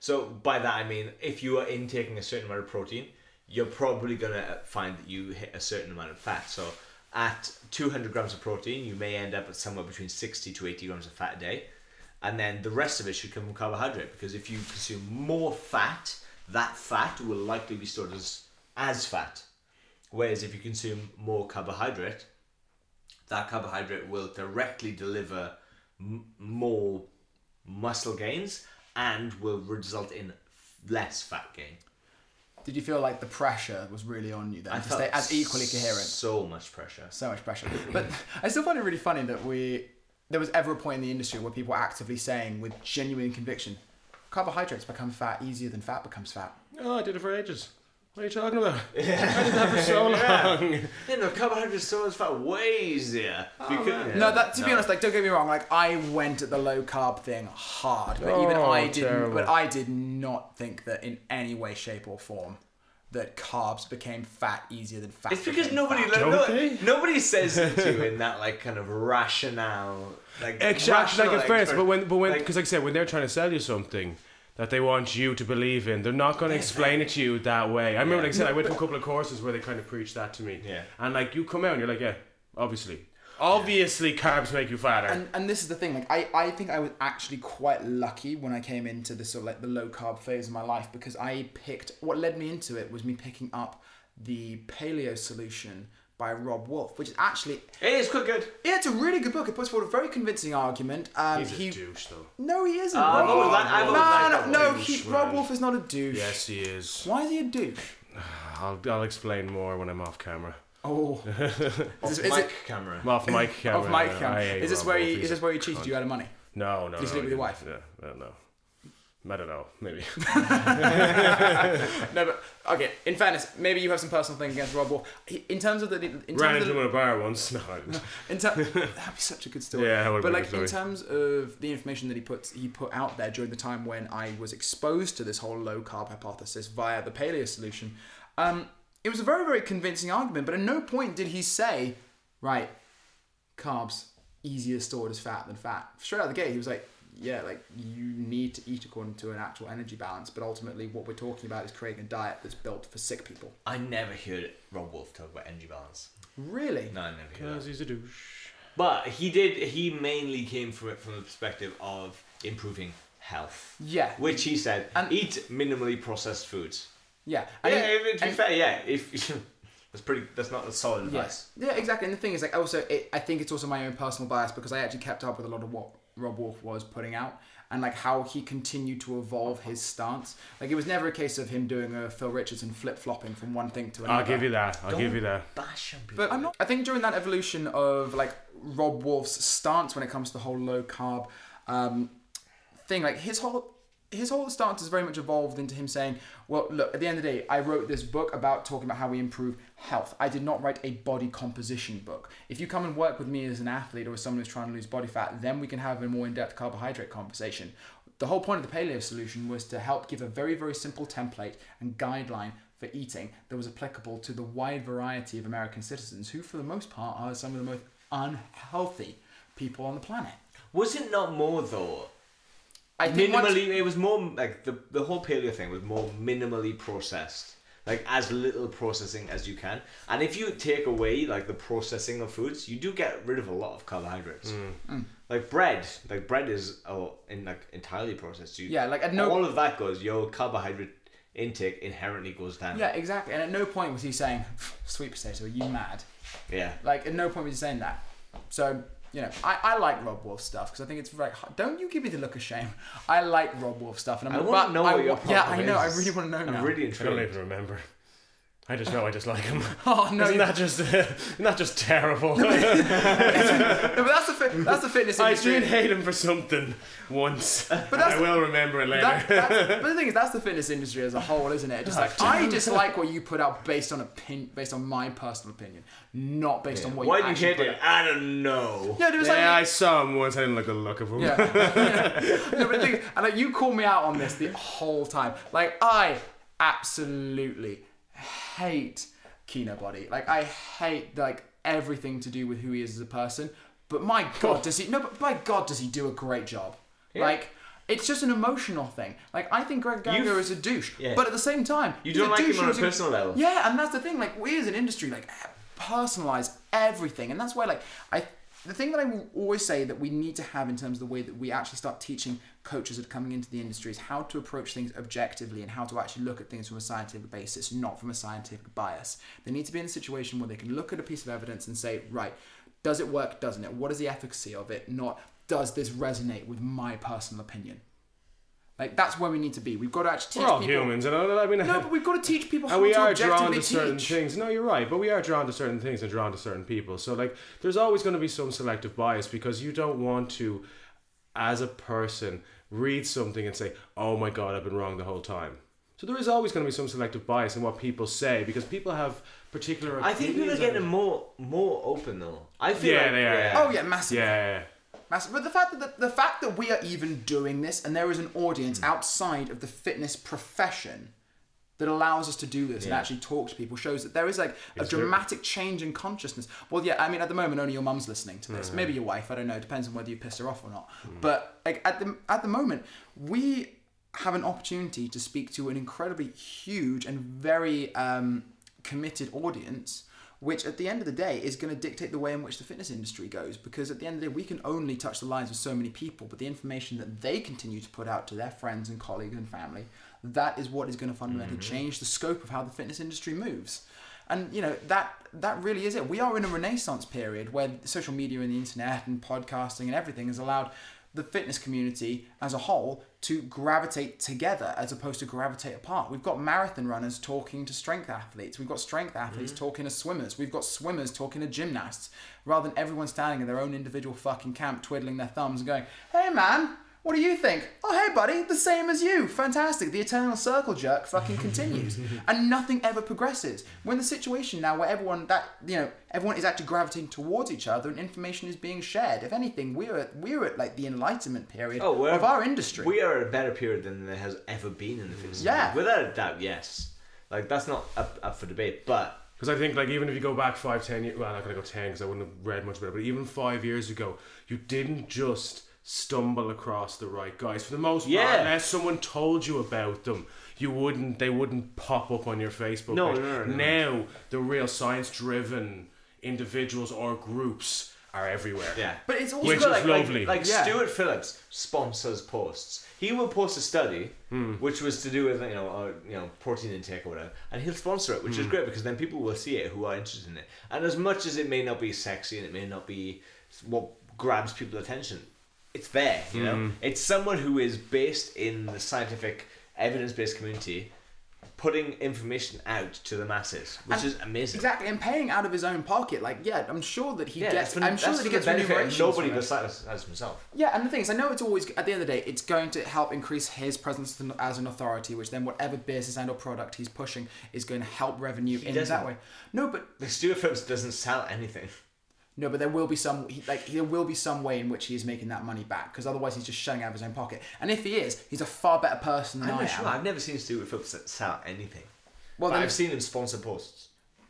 So by that I mean, if you are intaking a certain amount of protein, you're probably going to find that you hit a certain amount of fat. So at 200 grams of protein, you may end up at somewhere between 60 to 80 grams of fat a day. And then the rest of it should come from carbohydrate, because if you consume more fat, that fat will likely be stored as fat. Whereas if you consume more carbohydrate, that carbohydrate will directly deliver more muscle gains and will result in less fat gain. Did you feel like the pressure was really on you then? I felt to stay as equally coherent. So much pressure. So much pressure. But I still find it really funny that there was ever a point in the industry where people were actively saying with genuine conviction, carbohydrates become fat easier than fat becomes fat. Oh, I did it for ages. What are you talking about? Yeah. I did that for so long. Yeah, no, carbohydrates so much fat way easier. Oh, yeah. No, that to be honest, like, don't get me wrong, like, I went at the low carb thing hard, but I did not think that in any way, shape or form that carbs became fat easier than fat. It's because nobody says it to you in that, like, kind of rationale, like, exactly, like, at first, but when, because, like I said, when they're trying to sell you something that they want you to believe in, they're not going to explain it to you that way. I remember, like I said, I went to a couple of courses where they kind of preached that to me. Yeah. And, like, you come out and you're like, yeah, obviously. Obviously, carbs make you fatter. And this is the thing, like, I think I was actually quite lucky when I came into this sort of, like, the low carb phase of my life, because I picked, what led me into it was me picking up the Paleo Solution by Rob Wolf, which is actually... It is quite good. Yeah, it's a really good book. It puts forward a very convincing argument. He's a douche, though. No, he isn't. Rob Wolf is not a douche. Yes, he is. Why is he a douche? I'll explain more when I'm off camera. Oh. Off mic camera. Is this where he cheated you out of money? No. Did you sleep with your wife? Yeah, no. I don't know. Maybe. No, but okay. In fairness, maybe you have some personal thing against Rob Wolf. In terms of the ran into him in a bar once. No. That'd be such a good story. Yeah, but like in terms of the information that he put out there during the time when I was exposed to this whole low carb hypothesis via the Paleo Solution. It was a very, very convincing argument, but at no point did he say, right, carbs easier stored as fat than fat. Straight out of the gate, he was like, yeah, like, you need to eat according to an actual energy balance, but ultimately what we're talking about is creating a diet that's built for sick people. I never heard Rob Wolf talk about energy balance. Really? No, I never heard that. Because he's a douche. But he mainly came from it from the perspective of improving health. Yeah. Which he said, eat minimally processed foods. Yeah. That's not a solid advice. Yeah, exactly. And the thing is, like, also, I think it's also my own personal bias, because I actually kept up with a lot of what Rob Wolf was putting out and, like, how he continued to evolve his stance. Like, it was never a case of him doing a Phil Richardson flip-flopping from one thing to another. I'll give you that. Bash him, but I'm not. I think during that evolution of, like, Rob Wolf's stance when it comes to the whole low-carb thing, like, his whole his whole stance has very much evolved into him saying, well, look, at the end of the day, I wrote this book about talking about how we improve health. I did not write a body composition book. If you come and work with me as an athlete or as someone who's trying to lose body fat, then we can have a more in-depth carbohydrate conversation. The whole point of the Paleo Solution was to help give a very, very simple template and guideline for eating that was applicable to the wide variety of American citizens who, for the most part, are some of the most unhealthy people on the planet. Was it not more, though? I think minimally, it was more like the whole paleo thing was more minimally processed, like as little processing as you can. And if you take away like the processing of foods, you do get rid of a lot of carbohydrates. Like bread, is entirely processed. All of that goes. Your carbohydrate intake inherently goes down. Yeah, exactly. And at no point was he saying, "Sweet potato, are you mad?" Yeah. Like at no point was he saying that. So. You know, I like Rob Wolf stuff because I think it's very hard. Don't you give me the look of shame. I like Rob Wolf stuff, and I want to know what your problem is. Yeah, I know. I really want to know. I'm really intrigued. I don't even remember. I just know I just like him. Oh no! Isn't that just terrible? No, but that's the fitness industry. I did hate him for something once, but I will remember it later. But the thing is, that's the fitness industry as a whole, isn't it? Just like I just like what you put out based on my personal opinion, not based on what. Why did you hate it? I don't know. Yeah, I saw him once. I didn't like the look of him. Yeah. No, but the thing is, and like you called me out on this the whole time. Like I absolutely hate Kino Body. Like I hate like everything to do with who he is as a person. But my God, does he do a great job? Yeah. Like it's just an emotional thing. Like I think Greg Gallagher is a douche, but at the same time, you don't like him on a personal level. Yeah, and that's the thing. Like we as an industry, like personalize everything, and that's why like the thing that I will always say that we need to have in terms of the way that we actually start teaching coaches that are coming into the industry is how to approach things objectively and how to actually look at things from a scientific basis, not from a scientific bias. They need to be in a situation where they can look at a piece of evidence and say, right, does it work, doesn't it? What is the efficacy of it? Not, does this resonate with my personal opinion? Like, that's where we need to be. We've got to actually teach people. We're all humans. And I mean, no, but we've got to teach people how to objectively drawn to certain things. No, you're right. But we are drawn to certain things and drawn to certain people. So, like, there's always going to be some selective bias because you don't want to, as a person, read something and say, oh, my God, I've been wrong the whole time. So there is always going to be some selective bias in what people say because people have particular opinions. I think people are getting more open, though. I feel like they are. Yeah. Oh, yeah, massively. Yeah. But the fact that we are even doing this and there is an audience outside of the fitness profession that allows us to do this and actually talk to people shows that there is like a dramatic change in consciousness. Well, yeah, I mean, at the moment, only your mum's listening to this. Mm-hmm. Maybe your wife, I don't know. It depends on whether you piss her off or not. Mm. But like at the moment, we have an opportunity to speak to an incredibly huge and very committed audience, which at the end of the day is going to dictate the way in which the fitness industry goes, because at the end of the day we can only touch the lives of so many people, but the information that they continue to put out to their friends and colleagues and family, that is what is going to fundamentally change the scope of how the fitness industry moves. And you know, that really is it. We are in a renaissance period where social media and the internet and podcasting and everything has allowed the fitness community as a whole to gravitate together as opposed to gravitate apart. We've got marathon runners talking to strength athletes. We've got strength athletes talking to swimmers. We've got swimmers talking to gymnasts, rather than everyone standing in their own individual fucking camp, twiddling their thumbs and going, hey man, what do you think? Oh, hey buddy, the same as you. Fantastic. The eternal circle jerk fucking continues and nothing ever progresses. We're in the situation now where everyone is actually gravitating towards each other and information is being shared. If anything, we're at like the enlightenment period of our industry. We are at a better period than there has ever been in the fitness industry. Without a doubt, yes. Like that's not up for debate, but because I think like even if you go back 5, 10 years, well I'm not going to go 10 because I wouldn't have read much about it, but even 5 years ago, you didn't just stumble across the right guys. For the most part, unless someone told you about them, they wouldn't pop up on your Facebook page. Now, the real science-driven individuals or groups are everywhere. Yeah, but it's also lovely. Stuart Phillips sponsors posts. He will post a study, which was to do with protein intake or whatever, and he'll sponsor it, which is great because then people will see it who are interested in it. And as much as it may not be sexy and it may not be what grabs people's attention, it's there, you know? It's someone who is based in the scientific, evidence-based community putting information out to the masses, which is amazing. Exactly, and paying out of his own pocket. Like, yeah, I'm sure that he gets. I'm sure that he gets benefit. Nobody besides himself. Yeah, and the thing is, I know it's always at the end of the day, it's going to help increase his presence as an authority, which then whatever business and or product he's pushing is going to help revenue in that way. No, but the Stuart Phillips doesn't sell anything. No, but there will be some way in which he is making that money back, because otherwise he's just showing out of his own pocket. And if he is, he's a far better person than I am. Sure. I've never seen Stuart Phillips sell anything. Well, then I've seen him sponsor posts.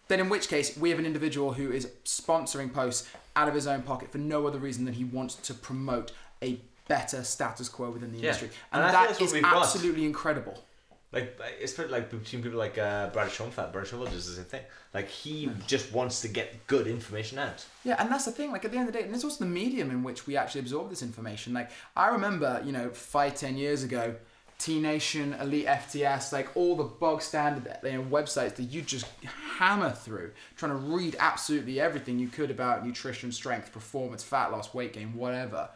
Then in which case, we have an individual who is sponsoring posts out of his own pocket for no other reason than he wants to promote a better status quo within the industry. And that is absolutely incredible. Like, it's pretty, like, between people like Brad Schoenfeld. Brad Schoenfeld does the same thing. Like, he just wants to get good information out. Yeah, and that's the thing. Like, at the end of the day, and it's also the medium in which we actually absorb this information. Like, I remember, 5-10 years ago, T-Nation, Elite FTS, like, all the bog standard websites that you just hammer through, trying to read absolutely everything you could about nutrition, strength, performance, fat loss, weight gain, whatever.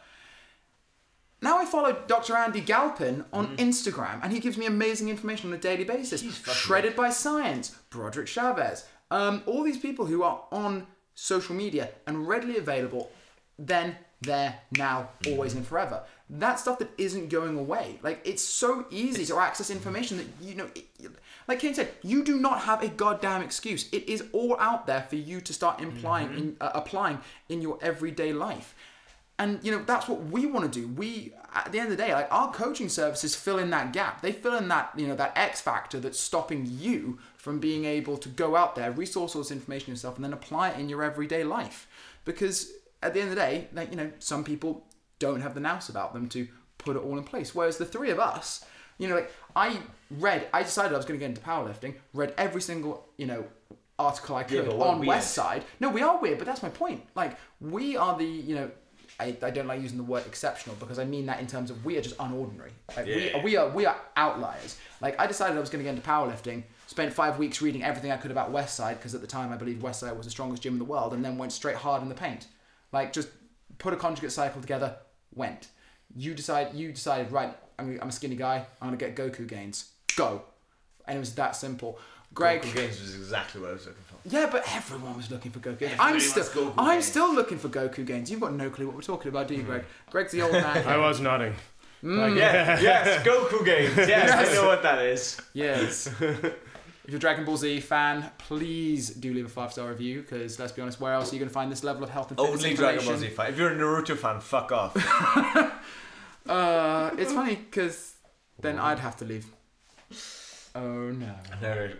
Now I follow Dr. Andy Galpin on Instagram, and he gives me amazing information on a daily basis. Shredded by Science, Broderick Chavez, all these people who are on social media and readily available then, there, now, always, and forever. That stuff that isn't going away. Like, it's so easy to access information that, like Kain said, you do not have a goddamn excuse. It is all out there for you to start applying in your everyday life. And, that's what we want to do. We, at the end of the day, like, our coaching services fill in that gap. They fill in that, that X factor that's stopping you from being able to go out there, resource all this information yourself, and then apply it in your everyday life. Because at the end of the day, like, some people don't have the nous about them to put it all in place. Whereas the three of us, I decided I was going to get into powerlifting, read every single, article I could on Westside. No, we are weird, but that's my point. Like, we are the, I don't like using the word exceptional, because I mean that in terms of we are just unordinary. Like, we are outliers. Like, I decided I was going to get into powerlifting, spent 5 weeks reading everything I could about Westside, because at the time I believed Westside was the strongest gym in the world, and then went straight hard in the paint. Like, just put a conjugate cycle together, went. You decided, right, I'm a skinny guy, I'm going to get Goku gains. Go. And it was that simple. Greg, Goku gains was exactly what I was looking for. Yeah, but everyone was looking for Goku gains. I'm still looking for Goku gains. You've got no clue what we're talking about, do you, Greg? Greg's the old man. I was nodding. Like, yes, Goku gains. Yes, I know what that is. Yes. If you're a Dragon Ball Z fan, please do leave a 5-star review, because let's be honest, where else are you going to find this level of health and fitness information? Only Dragon Ball Z fan. If you're a Naruto fan, fuck off. It's funny, because then I'd have to leave. Oh no!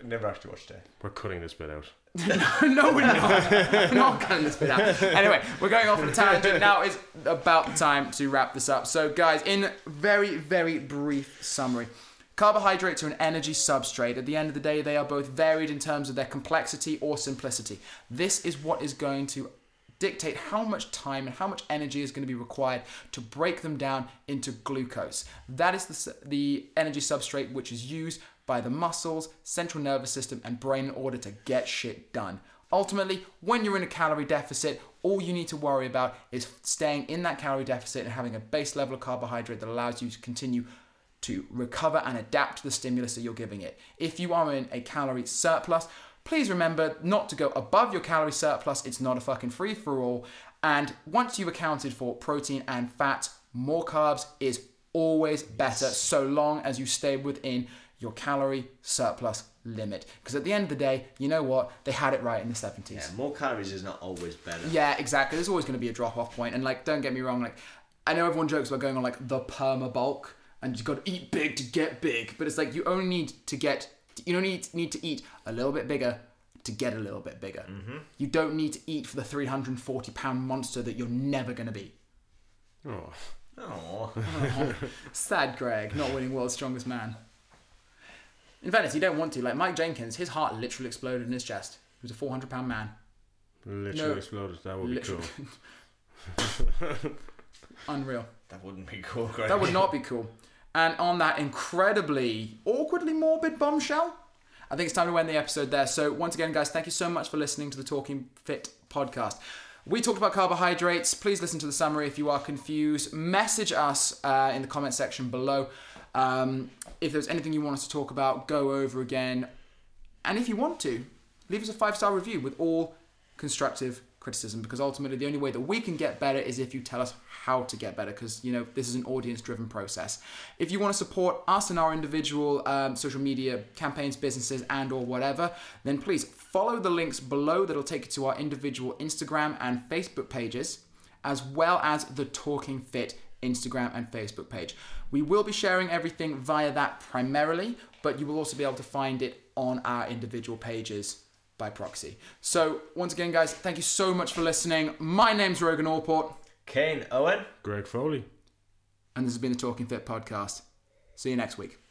Never actually watched it. We're cutting this bit out. No, we're not. We're not cutting this bit out. Anyway, we're going off on a tangent now. It's about time to wrap this up. So, guys, in very, very brief summary, carbohydrates are an energy substrate. At the end of the day, they are both varied in terms of their complexity or simplicity. This is what is going to dictate how much time and how much energy is going to be required to break them down into glucose. That is the energy substrate which is used by the muscles, central nervous system, and brain in order to get shit done. Ultimately, when you're in a calorie deficit, all you need to worry about is staying in that calorie deficit and having a base level of carbohydrate that allows you to continue to recover and adapt to the stimulus that you're giving it. If you are in a calorie surplus, please remember not to go above your calorie surplus. It's not a fucking free-for-all. And once you've accounted for protein and fat, more carbs is always better, so long as you stay within your calorie surplus limit. Because at the end of the day, you know what? They had it right in the 70s. Yeah, more calories is not always better. Yeah, exactly. There's always going to be a drop-off point. And, like, don't get me wrong, like, I know everyone jokes about going on, like, the perma-bulk, and you've got to eat big to get big. But it's like, you only need to need to eat a little bit bigger to get a little bit bigger. Mm-hmm. You don't need to eat for the 340-pound monster that you're never going to be. Oh. Sad Greg, not winning World's Strongest Man. In fairness, you don't want to. Like Mike Jenkins, his heart literally exploded in his chest. He was a 400-pound man. Exploded. That would be cool. Unreal. That wouldn't be cool, Greg. That would not be cool. And on that incredibly, awkwardly morbid bombshell, I think it's time to end the episode there. So once again, guys, thank you so much for listening to the Talking Fit podcast. We talked about carbohydrates. Please listen to the summary if you are confused. Message us in the comment section below. If there's anything you want us to talk about, go over again. And if you want to, leave us a 5-star review with all constructive criticism, because ultimately the only way that we can get better is if you tell us how to get better, because you know this is an audience-driven process. If you want to support us in our individual social media campaigns, businesses, and or whatever, then please follow the links below that'll take you to our individual Instagram and Facebook pages, as well as the Talking Fit Instagram and Facebook page. We will be sharing everything via that primarily, but you will also be able to find it on our individual pages by proxy. So once again, guys, thank you so much for listening. My name's Rogan Allport. Kain Owen. Greg Foley. And this has been the Talking Fit Podcast. See you next week.